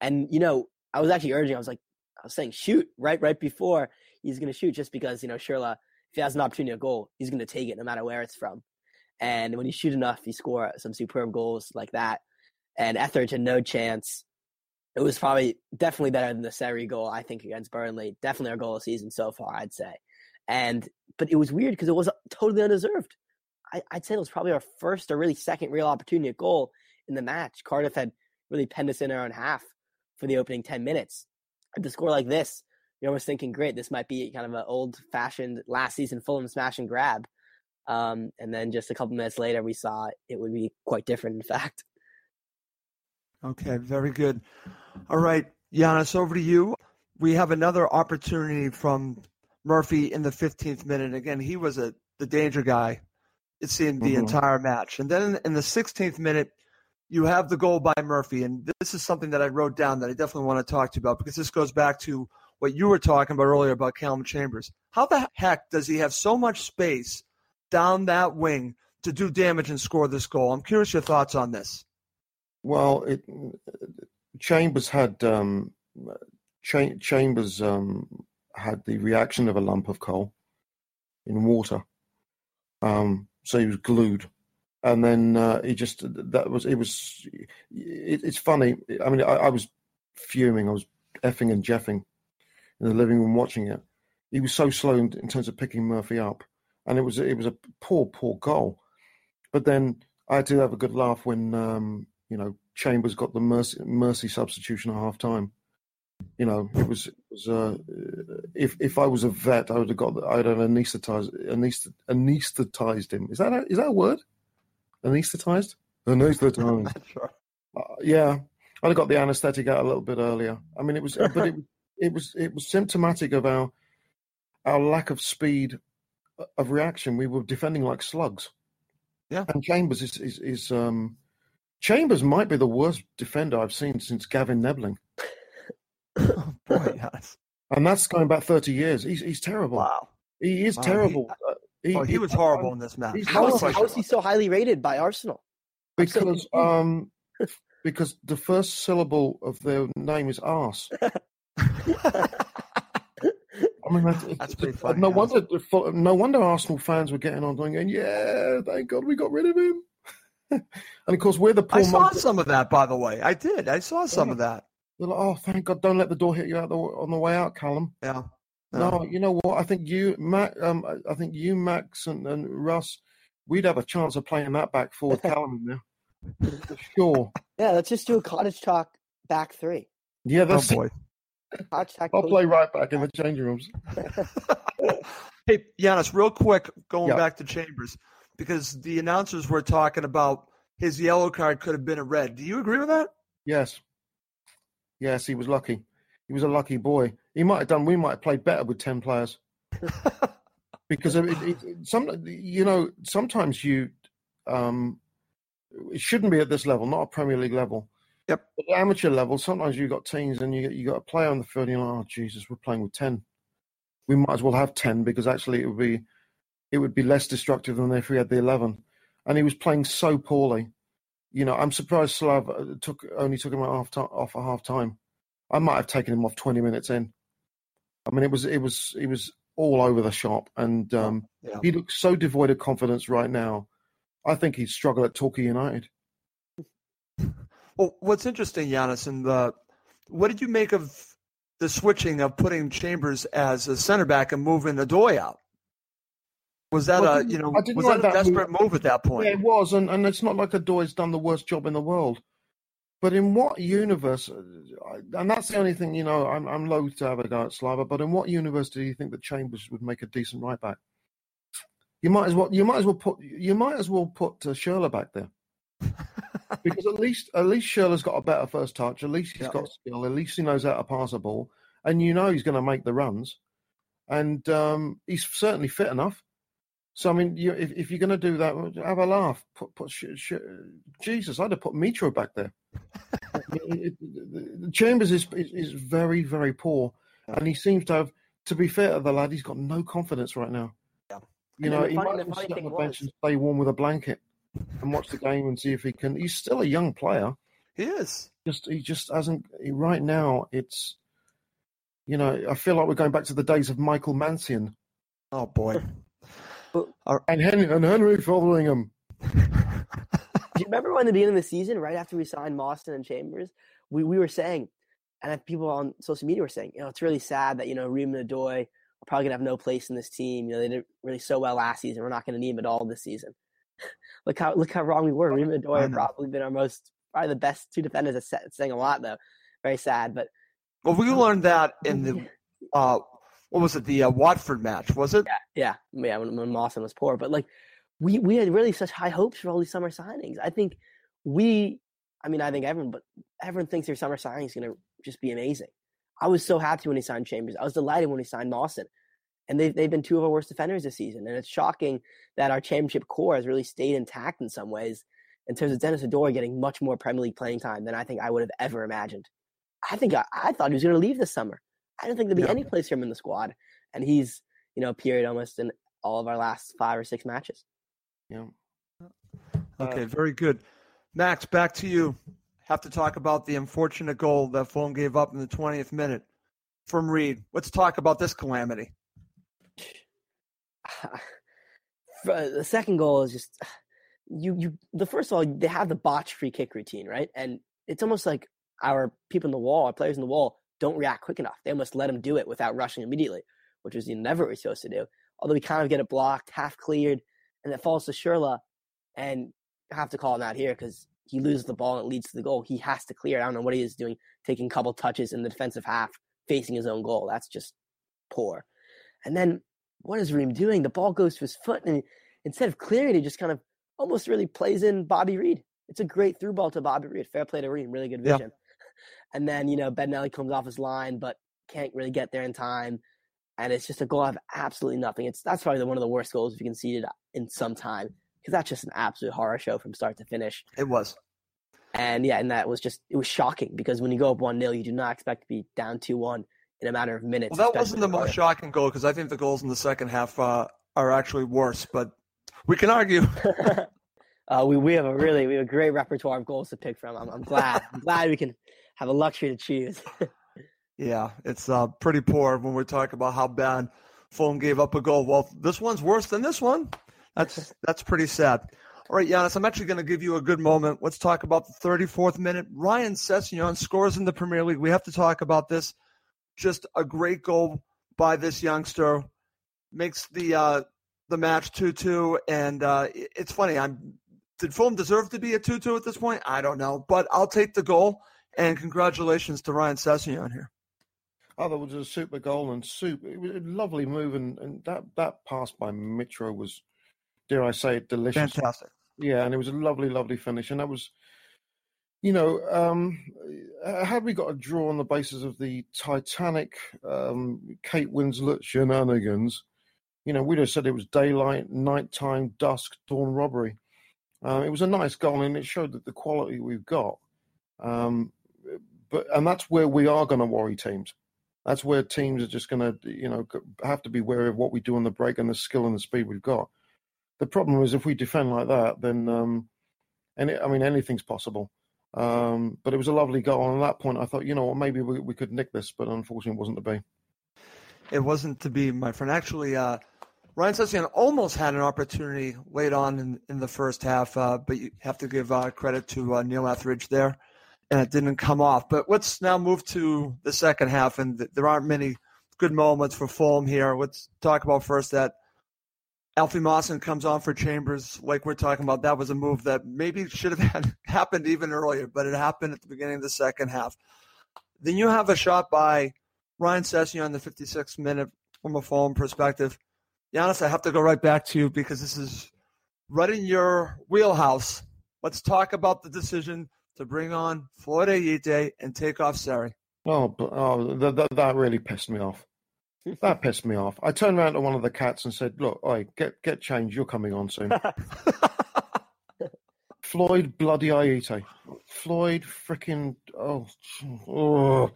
And, you know, I was actually urging, I was like, I was saying shoot right right before he's going to shoot just because, you know, Schürrle, if he has an opportunity, a goal, he's going to take it no matter where it's from. And when you shoot enough, you score some superb goals like that. And Etheridge had no chance. It was probably definitely better than the Seri goal, I think, against Burnley. Definitely our goal of the season so far, I'd say. And But it was weird because it was totally undeserved. I, I'd say it was probably our first or really second real opportunity at goal in the match. Cardiff had really penned us in our own half for the opening ten minutes. At the score like this, you're almost thinking, great, this might be kind of an old-fashioned last season Fulham smash and grab. Um, and then just a couple minutes later, we saw it would be quite different, in fact. Okay, very good. All right, Yiannis, over to you. We have another opportunity from Murphy in the fifteenth minute. Again, he was a the danger guy, it seemed, the mm-hmm. entire match. And then in the sixteenth minute, you have the goal by Murphy, and this is something that I wrote down that I definitely want to talk to you about because this goes back to what you were talking about earlier about Callum Chambers. How the heck does he have so much space down that wing to do damage and score this goal? I'm curious your thoughts on this. Well, it, Chambers had um, Ch- Chambers um, had the reaction of a lump of coal in water, um, so he was glued. And then uh, he just, that was, it was, it, it's funny. I mean, I, I was fuming. I was effing and jeffing in the living room watching it. He was so slow in, in terms of picking Murphy up. And it was, it was a poor, poor goal. But then I had to have a good laugh when, um, you know, Chambers got the mercy, mercy substitution at half time. You know, it was, it was uh, if if I was a vet, I would have got, I would have anesthetized, anesthetized him. Is that a, is that a word? Anesthetized? Anesthetized. That's right. Uh, yeah, I got the anesthetic out a little bit earlier. I mean, it was, but it, it was, it was symptomatic of our our lack of speed of reaction. We were defending like slugs. Yeah. And Chambers is is, is um, Chambers might be the worst defender I've seen since Gavin Nebling. Oh boy, yes. And that's going back thirty years. He's he's terrible. Wow. He is wow, terrible. He, He, oh, he was horrible in this match. How is, how is he so highly rated by Arsenal? Because um, because the first syllable of their name is arse. I mean, that's, that's pretty funny. No wonder, no wonder Arsenal fans were getting on going, and yeah, thank God we got rid of him. And of course, we're the poor. I saw some of that, by the way. I did. I saw some yeah. of that. They're like, oh, thank God, don't let the door hit you out the, on the way out, Callum. Yeah. No. no, you know what? I think you, Mac, um, I think you, Max, and, and Russ, we'd have a chance of playing that back forward, Callum. Now, for sure. Yeah, let's just do a Cottage Talk back three. Yeah, that's. Oh, boy. I'll play right back in the changing rooms. Hey, Yiannis, real quick, going yeah. back to Chambers, because the announcers were talking about his yellow card could have been a red. Do you agree with that? Yes. Yes, he was lucky. He was a lucky boy. He might have done. We might have played better with ten players, because it, it, it, some, you know, sometimes you, um, it shouldn't be at this level, not a Premier League level. Yep. At the amateur level, sometimes you got teams and you you got a player on the field and you're like, oh Jesus, we're playing with ten. We might as well have ten, because actually it would be it would be less destructive than if we had the eleven. And he was playing so poorly. You know, I'm surprised Slav took only took him off off at half time. I might have taken him off twenty minutes in. I mean, it was it was it was all over the shop, and um, yeah. he looks so devoid of confidence right now. I think he'd struggle at Torquay United. Well, what's interesting, Yiannis, and the, what did you make of the switching of putting Chambers as a center back and moving Odoi out? Was that well, a you know was like that a desperate move. move at that point? Yeah, it was, and, and it's not like Odoi's done the worst job in the world. But in what universe? And that's the only thing, you know. I'm I'm loath to have a go at Slava, but in what universe do you think that Chambers would make a decent right back? You might as well you might as well put you might as well put uh, Schürrle back there. Because at least at least Schürrle's got a better first touch. At least he's yeah. got skill. At least he knows how to pass a ball. And you know he's going to make the runs. And um, he's certainly fit enough. So, I mean, you, if, if you're going to do that, have a laugh. Put, put sh- sh- Jesus, I'd have put Mitro back there. it, it, it, Chambers is, is, is very, very poor. And he seems to have, to be fair to the lad, he's got no confidence right now. Yeah. You and know, he might have sit on the was. bench and stay warm with a blanket. And watch the game and see if he can. He's still a young player. He is. Just he just hasn't. He, right now, it's. You know, I feel like we're going back to the days of Michael Mansion. Oh boy. but, and Henry and Henry Fotheringham. Do you remember when at the beginning of the season, right after we signed Mawson and Chambers, we, we were saying, and people on social media were saying, you know, it's really sad that you know Ream and Odoi are probably gonna have no place in this team. You know, they did really so well last season. We're not gonna need them at all this season. Look how look how wrong we were. Ream and Odoi have probably been our most, probably the best two defenders. It's saying a lot, though. Very sad, but well, we learned that in the uh, what was it? The uh, Watford match, was it? Yeah, yeah, yeah when, when Mawson was poor, but like we we had really such high hopes for all these summer signings. I think we, I mean, I think everyone, but everyone thinks their summer signing is going to just be amazing. I was so happy when he signed Chambers. I was delighted when he signed Mawson. And they've, they've been two of our worst defenders this season. And it's shocking that our championship core has really stayed intact in some ways in terms of Denis Odoi getting much more Premier League playing time than I think I would have ever imagined. I think I, I thought he was going to leave this summer. I didn't think there'd be yeah. any place for him in the squad. And he's, you know, appeared almost in all of our last five or six matches. Yeah. Okay, uh, very good. Max, back to you. Have to talk about the unfortunate goal that Fulham gave up in the twentieth minute from Reid. Let's talk about this calamity. The second goal is just you. You the first of all, they have the botched free kick routine, right? And it's almost like our people in the wall, our players in the wall, don't react quick enough. They almost let them do it without rushing immediately, which is never what we're supposed to do. Although we kind of get it blocked, half cleared, and it falls to Schürrle, and I have to call him out here because he loses the ball and it leads to the goal. He has to clear. I don't know what he is doing, taking a couple touches in the defensive half, facing his own goal. That's just poor. And then. What is Ream doing? The ball goes to his foot, and instead of clearing it, he just kind of almost really plays in Bobby Reid. It's a great through ball to Bobby Reid. Fair play to Ream. Really good vision. Yeah. And then, you know, Bettinelli comes off his line, but can't really get there in time. And it's just a goal out of absolutely nothing. It's That's probably one of the worst goals we conceded in some time, because that's just an absolute horror show from start to finish. It was. And, yeah, and that was just – it was shocking, because when you go up one nil, you do not expect to be down two one. In a matter of minutes. Well, that wasn't the most shocking goal, because I think the goals in the second half uh, are actually worse, but we can argue. uh, we we have a really we have a great repertoire of goals to pick from. I'm, I'm glad I'm glad we can have a luxury to choose. Yeah, it's uh, pretty poor when we're talking about how bad Fulham gave up a goal. Well, this one's worse than this one. That's that's pretty sad. All right, Yiannis, I'm actually going to give you a good moment. Let's talk about the thirty-fourth minute. Ryan Sessegnon scores in the Premier League. We have to talk about this. Just a great goal by this youngster. Makes the uh, the match two two. And uh, it's funny. I'm, did Fulham deserve to be a two two at this point? I don't know. But I'll take the goal. And congratulations to Ryan Sessegnon here. Oh, that was a super goal and super. It was a lovely move. And, and that, that pass by Mitro was, dare I say it, delicious. Fantastic. Yeah, and it was a lovely, lovely finish. And that was, you know, um, had we got a draw on the basis of the Titanic um, Kate Winslet shenanigans, you know, we'd have said it was daylight, nighttime, dusk, dawn robbery. Uh, it was a nice goal, and it showed that the quality we've got. Um, but and that's where we are going to worry teams. That's where teams are just going to, you know, have to be wary of what we do on the break and the skill and the speed we've got. The problem is if we defend like that, then um, any, I mean, anything's possible. Um, but it was a lovely goal. And at that point, I thought, you know what, maybe we, we could nick this, but unfortunately it wasn't to be. It wasn't to be, my friend. Actually, uh, Ryan Sessegnon almost had an opportunity late on in, in the first half, uh, but you have to give uh, credit to uh, Neil Etheridge there, and it didn't come off. But let's now move to the second half, and th- there aren't many good moments for Fulham here. Let's talk about first that Alfie Mawson comes on for Chambers, like we're talking about. That was a move that maybe should have had, happened even earlier, but it happened at the beginning of the second half. Then you have a shot by Ryan Sessegnon in the fifty-sixth minute from a Fulham perspective. Yiannis, I have to go right back to you because this is right in your wheelhouse. Let's talk about the decision to bring on Floyd Ayite and take off Seri. Oh, oh that, that, that really pissed me off. That pissed me off. I turned around to one of the cats and said, look, oi, get get changed. You're coming on soon. Floyd bloody Ayite. Floyd freaking... Oh, oh.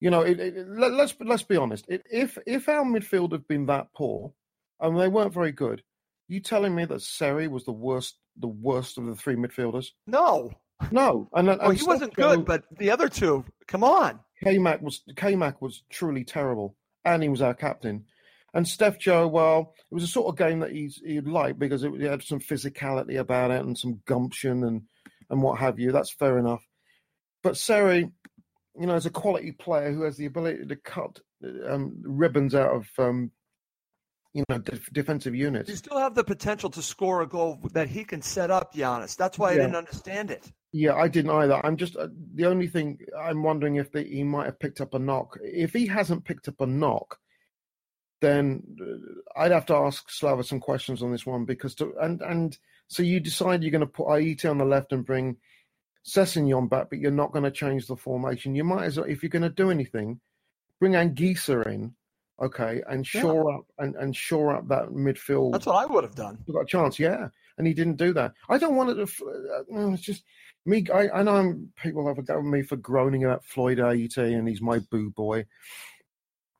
You know, it, it, let, let's let's be honest. It, if if our midfield had been that poor, and they weren't very good, you telling me that Seri was the worst the worst of the three midfielders? No. No. And, and well, he wasn't good, going, but the other two, come on. K-Mac was K-Mac was truly terrible. And he was our captain. And Steph Joe, well, it was a sort of game that he's, he'd like because it, it had some physicality about it and some gumption and, and what have you. That's fair enough. But Seri, you know, is a quality player who has the ability to cut um, ribbons out of, um, you know, def- defensive units. You still have the potential to score a goal that he can set up, Yiannis. That's why I yeah. didn't understand it. Yeah, I didn't either. I'm just uh, the only thing I'm wondering if the, he might have picked up a knock. If he hasn't picked up a knock, then uh, I'd have to ask Slava some questions on this one because to, and and so you decide you're going to put Ayite on the left and bring Sessegnon back, but you're not going to change the formation. You might as well, if you're going to do anything, bring Anguissa in, okay, and shore yeah. up and, and shore up that midfield. That's what I would have done. You got a chance, yeah, and he didn't do that. I don't want it to. Uh, it's just. Me, I, I know I'm, people have a go at me for groaning about Floyd Ayite and he's my boo boy,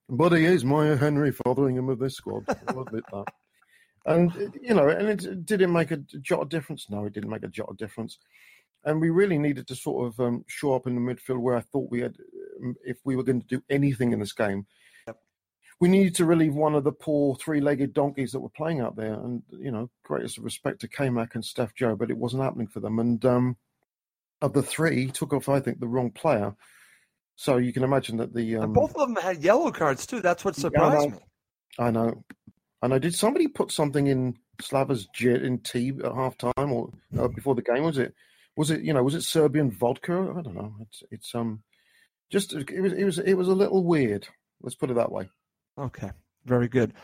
but he is my Henry Fotheringham of this squad. I'll admit that. And you know, and it, did it make a jot of difference? No, it didn't make a jot of difference. And we really needed to sort of um, show up in the midfield where I thought we had, if we were going to do anything in this game, we needed to relieve one of the poor three-legged donkeys that were playing out there. And you know, greatest respect to K-Mac and Steph Joe, but it wasn't happening for them. And um. Of the three, he took off, I think, the wrong player. So you can imagine that the... Um, both of them had yellow cards, too. That's what surprised yeah, I know. me. I know. I know. Did somebody put something in Slava's jet in tea at halftime or uh, before the game? Was it, was it, you know, was it Serbian vodka? I don't know. It's, it's um, just, it was, it was, it was a little weird. Let's put it that way. Okay. Very good.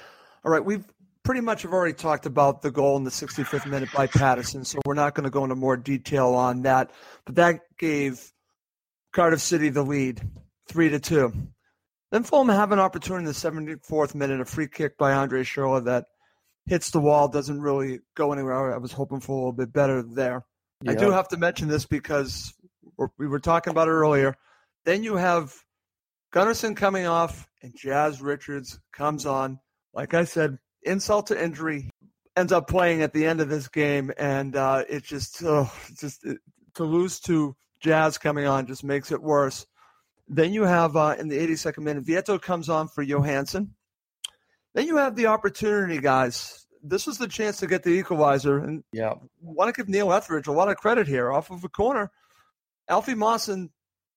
All right. We've pretty much have already talked about the goal in the sixty-fifth minute by Patterson, so we're not going to go into more detail on that. But that gave Cardiff City the lead, three to two. Then Fulham have an opportunity in the seventy-fourth minute, a free kick by André Schürrle that hits the wall, doesn't really go anywhere. I was hoping for a little bit better there. Yeah. I do have to mention this because we were talking about it earlier. Then you have Gunnarsson coming off and Jazz Richards comes on. Like I said, insult to injury, ends up playing at the end of this game, and uh, it just, oh, just it, to lose to Jazz coming on just makes it worse. Then you have, uh, in the eighty-second minute, Vietto comes on for Johansson. Then you have the opportunity, guys, this is the chance to get the equalizer. And yeah, want to give Neil Etheridge a lot of credit here off of a corner. Alfie Mawson,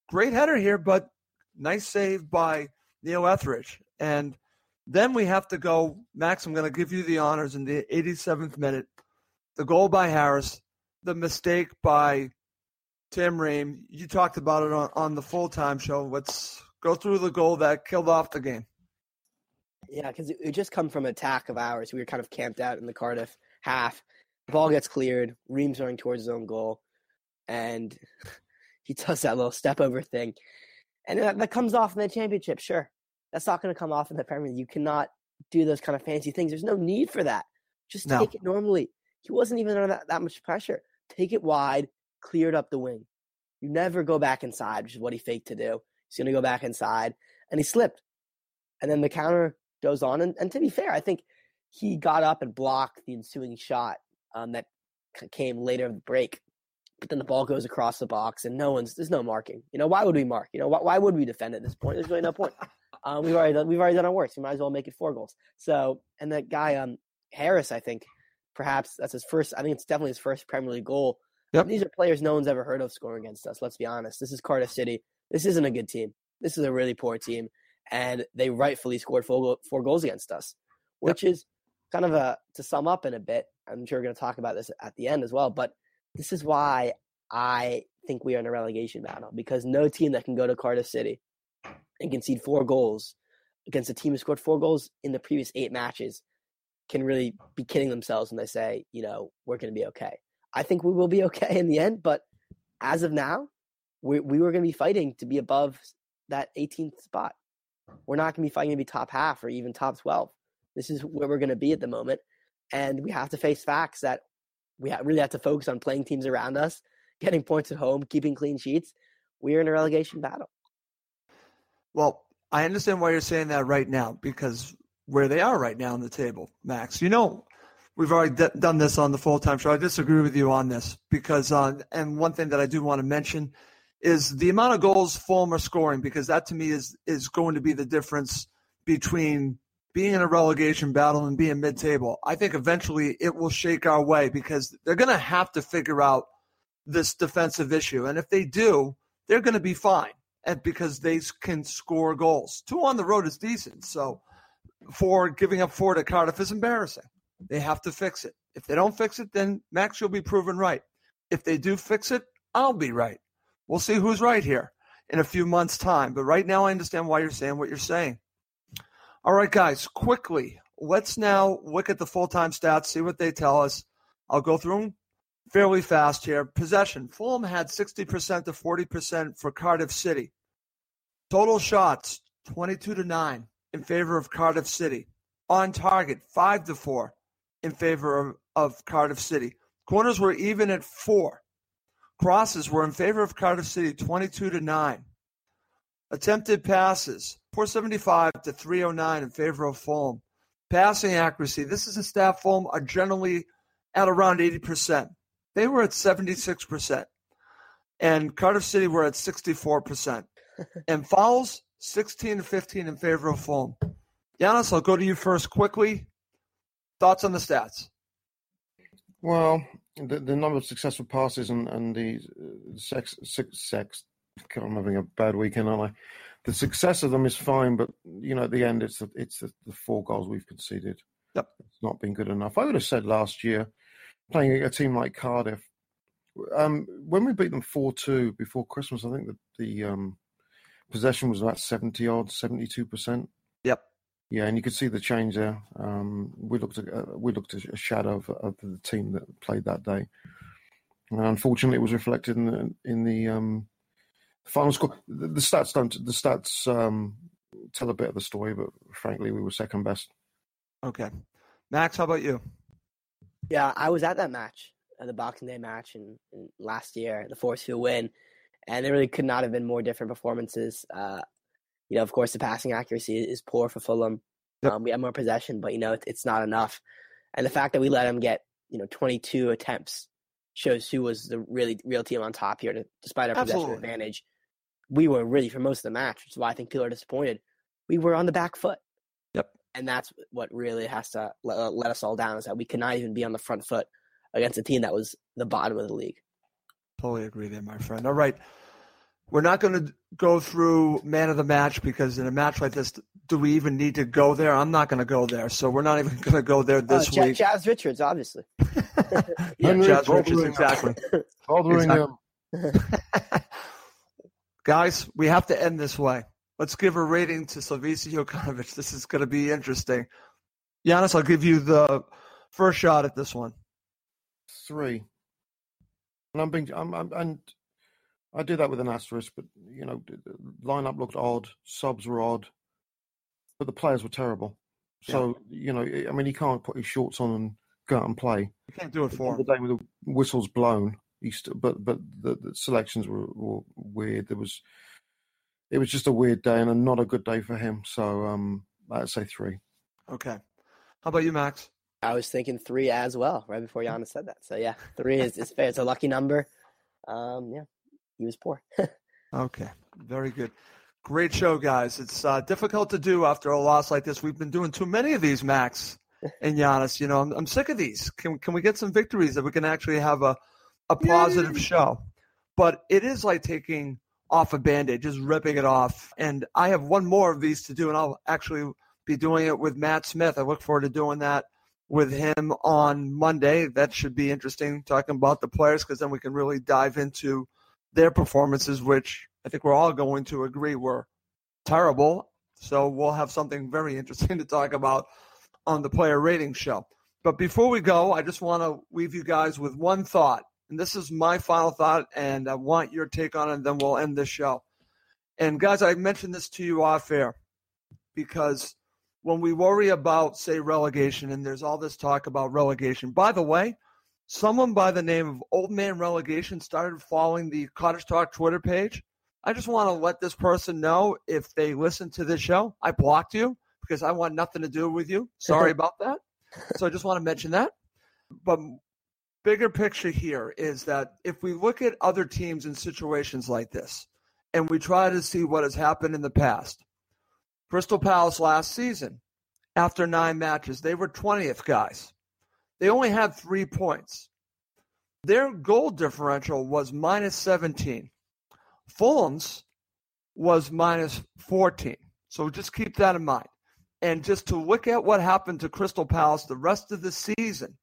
great header here, but nice save by Neil Etheridge. And then we have to go, Max, I'm going to give you the honors in the eighty-seventh minute. The goal by Harris, the mistake by Tim Ream. You talked about it on, on the full-time show. Let's go through the goal that killed off the game. Yeah, because it, it just come from an attack of ours. We were kind of camped out in the Cardiff half. The ball gets cleared. Ream's running towards his own goal. And he does that little step-over thing. And that, that comes off in the championship, sure. That's not going to come off in the Premier League. You cannot do those kind of fancy things. There's no need for that. Just no. Take it normally. He wasn't even under that, that much pressure. Take it wide, cleared up the wing. You never go back inside, which is what he faked to do. He's going to go back inside, and he slipped. And then the counter goes on. And, and to be fair, I think he got up and blocked the ensuing shot um, that came later in the break. But then the ball goes across the box, and no one's there's no marking. You know, why would we mark? You know, why, why would we defend at this point? There's really no point. Um, we've already done, we've already done our work. So we might as well make it four goals. So, and that guy um, Harris, I think, perhaps that's his first. I think it's definitely his first Premier League goal. Yep. These are players no one's ever heard of scoring against us. Let's be honest. This is Cardiff City. This isn't a good team. This is a really poor team, and they rightfully scored four, four goals against us, which yep. is kind of a to sum up in a bit. I'm sure we're going to talk about this at the end as well, but this is why I think we are in a relegation battle, because no team that can go to Cardiff City and concede four goals against a team who scored four goals in the previous eight matches can really be kidding themselves when they say, you know, we're going to be okay. I think we will be okay in the end, but as of now, we, we were going to be fighting to be above that eighteenth spot. We're not going to be fighting to be top half or even top twelve. This is where we're going to be at the moment, and we have to face facts that we really have to focus on playing teams around us, getting points at home, keeping clean sheets. We are in a relegation battle. Well, I understand why you're saying that right now, because where they are right now on the table, Max, you know, we've already d- done this on the full-time show. I disagree with you on this because, uh, and one thing that I do want to mention is the amount of goals Fulham are scoring, because that to me is, is going to be the difference between being in a relegation battle and being mid-table. I think eventually it will shake our way because they're going to have to figure out this defensive issue. And if they do, they're going to be fine. And because they can score goals. Two on the road is decent. So for giving up four to Cardiff is embarrassing. They have to fix it. If they don't fix it, then, Max, you'll be proven right. If they do fix it, I'll be right. We'll see who's right here in a few months' time. But right now I understand why you're saying what you're saying. All right, guys, quickly, let's now look at the full-time stats, see what they tell us. I'll go through them fairly fast here. Possession. Fulham had sixty percent to forty percent for Cardiff City. Total shots, twenty-two to nine in favor of Cardiff City. On target, five to four in favor of, of Cardiff City. Corners were even at four. Crosses were in favor of Cardiff City, twenty-two to nine. Attempted passes, four seventy-five to three oh nine in favor of Fulham. Passing accuracy. This is a stat Fulham are generally at around eighty percent. They were at seventy-six percent, and Cardiff City were at sixty-four percent. And fouls, sixteen to fifteen in favor of Fulham. Yiannis, I'll go to you first quickly. Thoughts on the stats? Well, the, the number of successful passes and, and the sex, six, sex, God, I'm having a bad weekend, aren't I? The success of them is fine, but, you know, at the end, it's the, it's the, the four goals we've conceded. Yep. It's not been good enough. I would have said last year, playing a team like Cardiff, um, when we beat them four two before Christmas, I think the, the um, possession was about seventy-odd, seventy-two percent. Yep. Yeah, and you could see the change there. Um, we looked at, uh, we looked at a shadow of, of the team that played that day. And unfortunately, it was reflected in the, in the um, final score. The, the stats don't. The stats um, tell a bit of the story, but frankly, we were second best. Okay. Max, how about you? Yeah, I was at that match, at the Boxing Day match in, in last year, the four two win, and there really could not have been more different performances. Uh, you know, of course, the passing accuracy is poor for Fulham. Yep. Um, we have more possession, but, you know, it, it's not enough. And the fact that we let them get, you know, twenty-two attempts shows who was the really real team on top here, to, despite our Absolutely. Possession advantage. We were really, for most of the match, which is why I think people are disappointed, we were on the back foot. Yep. And that's what really has to let, let us all down, is that we cannot even be on the front foot against a team that was the bottom of the league. Totally agree there, my friend. All right. We're not going to go through man of the match, because in a match like this, do we even need to go there? I'm not going to go there. So we're not even going to go there this uh, J- week. Jazz Richards, obviously. yeah, Jazz Richards, exactly. exactly. Guys, we have to end this way. Let's give a rating to Slaviša Jokanović. This is going to be interesting. Yiannis, I'll give you the first shot at this one. Three. And I'm being, I'm, I'm, and I do that with an asterisk, but, you know, the lineup looked odd, subs were odd, but the players were terrible. So, yeah. you know, I mean, he can't put his shorts on and go out and play. You can't do it for him. The day with the whistles blown, he st- but but the, the selections were, were weird. There was. It was just a weird day and not a good day for him. So um, I'd say three. Okay. How about you, Max? I was thinking three as well, right before Yiannis said that. So, yeah, three is, is fair. It's a lucky number. Um, yeah, he was poor. Okay. Very good. Great show, guys. It's uh, difficult to do after a loss like this. We've been doing too many of these, Max and Yiannis. You know, I'm, I'm sick of these. Can, can we get some victories that we can actually have a, a positive Yay. show? But it is like taking – off a Band-Aid, just ripping it off. And I have one more of these to do, and I'll actually be doing it with Matt Smith. I look forward to doing that with him on Monday. That should be interesting, talking about the players, because then we can really dive into their performances, which I think we're all going to agree were terrible. So we'll have something very interesting to talk about on the player rating show. But before we go, I just want to leave you guys with one thought. And this is my final thought, and I want your take on it, and then we'll end this show. And, guys, I mentioned this to you off air, because when we worry about, say, relegation, and there's all this talk about relegation. By the way, someone by the name of Old Man Relegation started following the Cottage Talk Twitter page. I just want to let this person know, if they listen to this show, I blocked you because I want nothing to do with you. Sorry about that. So I just want to mention that. But – bigger picture here is that if we look at other teams in situations like this and we try to see what has happened in the past, Crystal Palace last season, after nine matches, they were twentieth, guys. They only had three points. Their goal differential was minus seventeen. Fulham's was minus fourteen. So just keep that in mind. And just to look at what happened to Crystal Palace the rest of the season,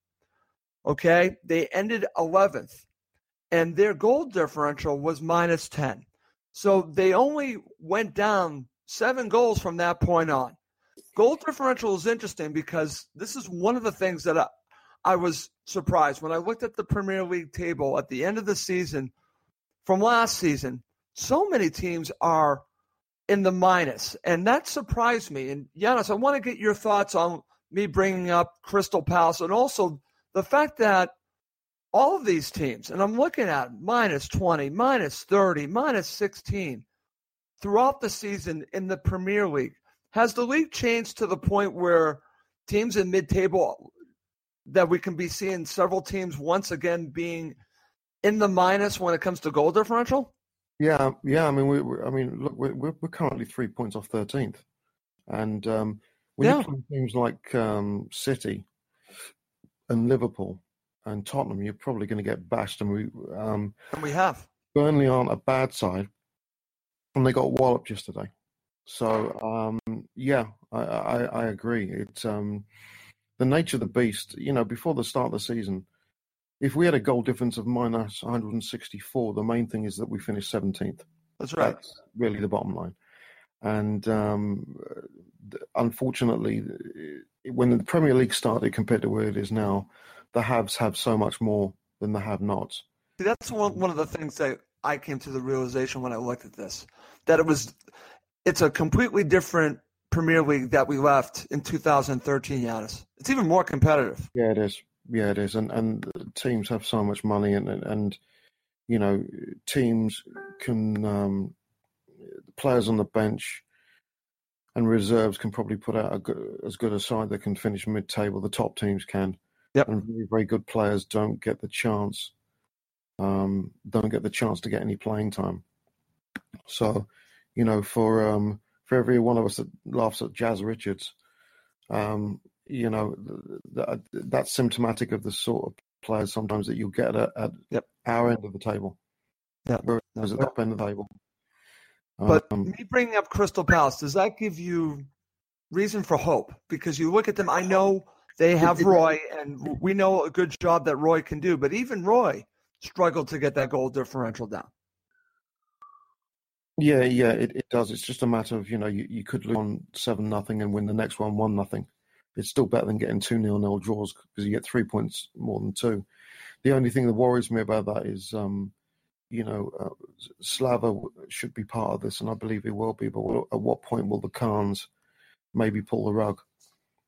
okay, they ended eleventh, and their goal differential was minus ten. So they only went down seven goals from that point on. Goal differential is interesting because this is one of the things that I, I was surprised. When I looked at the Premier League table at the end of the season from last season, so many teams are in the minus, and that surprised me. And, Yiannis, I want to get your thoughts on me bringing up Crystal Palace and also – the fact that all of these teams, and I'm looking at minus twenty, minus thirty, minus sixteen throughout the season in the Premier League. Has the league changed to the point where teams in mid-table, that we can be seeing several teams once again being in the minus when it comes to goal differential? Yeah, yeah. I mean, we, we, I mean, look, we're, we're currently three points off thirteenth, and um, when yeah. you play teams like um, City and Liverpool and Tottenham, you're probably going to get bashed. And we um, and we have. Burnley aren't a bad side, and they got walloped yesterday. So um, yeah, I, I, I agree. It's um, the nature of the beast. You know, before the start of the season, if we had a goal difference of minus one hundred sixty-four, the main thing is that we finished seventeenth. That's right. That's really the bottom line. And um, unfortunately, when the Premier League started compared to where it is now, the haves have so much more than the have-nots. See, that's one one of the things that I came to the realization when I looked at this, that it was it's a completely different Premier League that we left in two thousand thirteen, Yiannis. It's even more competitive. Yeah, it is. Yeah, it is. And and teams have so much money, and and you know, teams can um, players on the bench and reserves can probably put out a good, as good a side that can finish mid-table. The top teams can. Yep. And very, very good players don't get the chance. Um, don't get the chance to get any playing time. So, you know, for um, for every one of us that laughs at Jazz Richards, Um, you know, th- th- that's symptomatic of the sort of players sometimes that you'll get at, at yep. our end of the table. Yeah, whereas at the top end of the table. But um, me bringing up Crystal Palace, does that give you reason for hope? Because you look at them, I know they have Roy, and we know a good job that Roy can do. But even Roy struggled to get that goal differential down. Yeah, yeah, it, it does. It's just a matter of, you know, you, you could lose on seven nothing and win the next one one nothing. It's still better than getting two nil nil draws because you get three points more than two. The only thing that worries me about that is... Um, You know, uh, Slava should be part of this, and I believe he will be. But will, at what point will the Khans maybe pull the rug?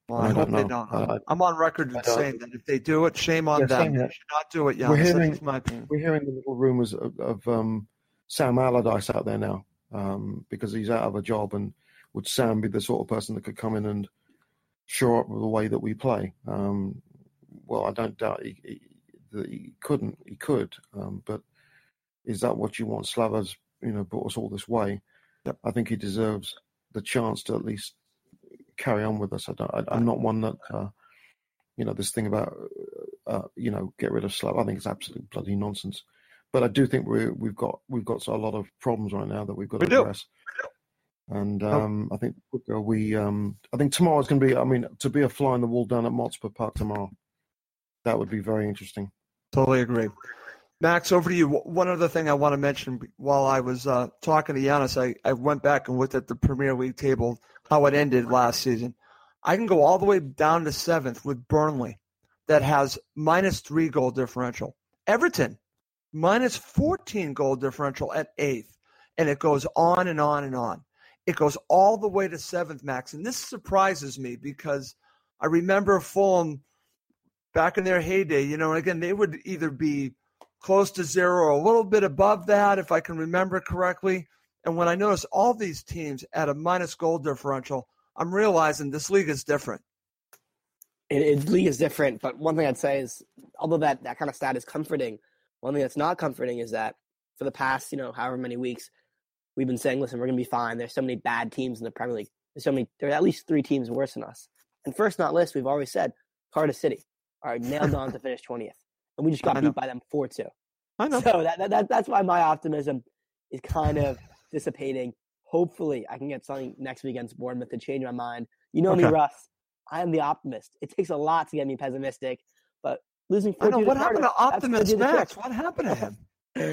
Well, I, I hope don't they don't. Uh, I'm on record saying that if they do it, shame on yeah, them. They should not do it. Giannis. We're hearing, my we're hearing the little rumours of, of um, Sam Allardyce out there now um, because he's out of a job, and would Sam be the sort of person that could come in and shore up the way that we play? Um, well, I don't doubt he, he, that he couldn't. He could, um, but. Is that what you want? Slava's, you know, brought us all this way. Yep. I think he deserves the chance to at least carry on with us. I don't, I, I'm not one that, uh, you know, this thing about, uh, you know, get rid of Slava. I think it's absolute bloody nonsense. But I do think we we've got we've got a lot of problems right now that we've got to we address. Do. And um, oh. I think we, um, I think tomorrow's going to be. I mean, to be a fly in the wall down at Motspur Park tomorrow, that would be very interesting. Totally agree. Max, over to you. One other thing I want to mention while I was uh, talking to Yiannis, I, I went back and looked at the Premier League table, how it ended last season. I can go all the way down to seventh with Burnley that has minus three goal differential. Everton, minus fourteen goal differential at eighth. And it goes on and on and on. It goes all the way to seventh, Max. And this surprises me because I remember Fulham back in their heyday, you know, again, they would either be close to zero or a little bit above that, if I can remember correctly. And when I notice all these teams at a minus goal differential, I'm realizing this league is different. It, it league is different, but one thing I'd say is, although that, that kind of stat is comforting, one thing that's not comforting is that for the past, you know, however many weeks, we've been saying, listen, we're going to be fine. There's so many bad teams in the Premier League. There's so many, there are at least three teams worse than us. And first on that list, we've always said, Cardiff City are nailed on to finish twentieth. And we just got beat by them four two. I know. So that, that, that that's why my optimism is kind of dissipating. Hopefully, I can get something next week against Bournemouth to change my mind. You know okay. me, Russ. I am the optimist. It takes a lot to get me pessimistic. But losing four two to Cardiff. What happened to Optimist Max? What happened to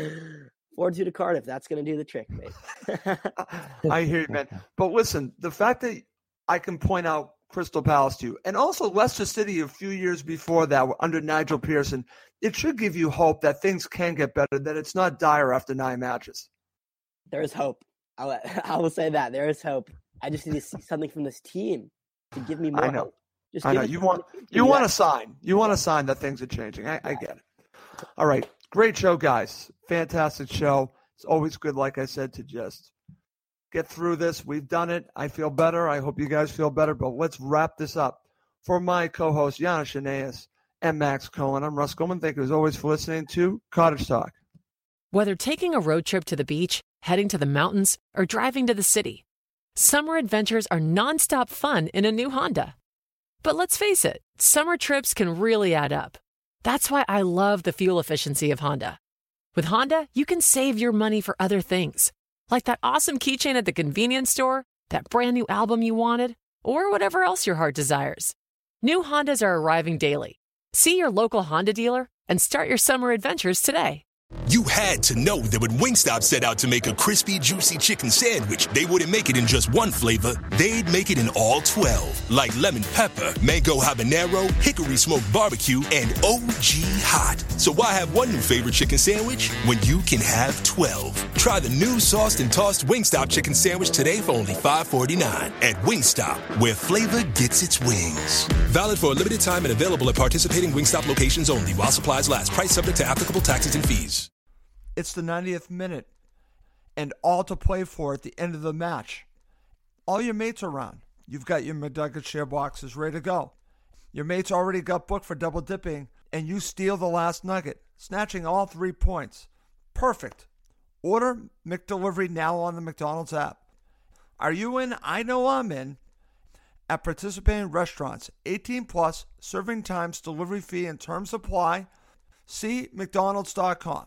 him? four two to Cardiff. That's going to do the trick, mate. I hear you, man. But listen, the fact that I can point out Crystal Palace to you, and also Leicester City a few years before that under Nigel Pearson, it should give you hope that things can get better, that it's not dire after nine matches. There is hope. I'll, I will say that. There is hope. I just need to see something from this team to give me more I know. hope. Just I know. You want, you want a sign. You want a sign that things are changing. I, I get it. All right. Great show, guys. Fantastic show. It's always good, like I said, to just get through this. We've done it. I feel better. I hope you guys feel better, but let's wrap this up. For my co-host, Yiannis Zenaeus and Max Cohen, I'm Russ Goldman. Thank you as always for listening to Cottage Talk. Whether taking a road trip to the beach, heading to the mountains, or driving to the city, summer adventures are nonstop fun in a new Honda. But let's face it, summer trips can really add up. That's why I love the fuel efficiency of Honda. With Honda, you can save your money for other things, like that awesome keychain at the convenience store, that brand new album you wanted, or whatever else your heart desires. New Hondas are arriving daily. See your local Honda dealer and start your summer adventures today. You had to know that when Wingstop set out to make a crispy, juicy chicken sandwich, they wouldn't make it in just one flavor. They'd make it in all twelve, like lemon pepper, mango habanero, hickory smoked barbecue, and O G hot. So why have one new favorite chicken sandwich when you can have twelve? Try the new sauced and tossed Wingstop chicken sandwich today for only five forty-nine at Wingstop, where flavor gets its wings. Valid for a limited time and available at participating Wingstop locations only while supplies last. Price subject to applicable taxes and fees. It's the ninetieth minute, and all to play for at the end of the match. All your mates are around. You've got your McNugget share boxes ready to go. Your mates already got booked for double dipping, and you steal the last nugget, snatching all three points. Perfect. Order McDelivery now on the McDonald's app. Are you in? I know I'm in. at participating restaurants. eighteen plus, serving times, delivery fee, and terms apply. See mcdonalds dot com.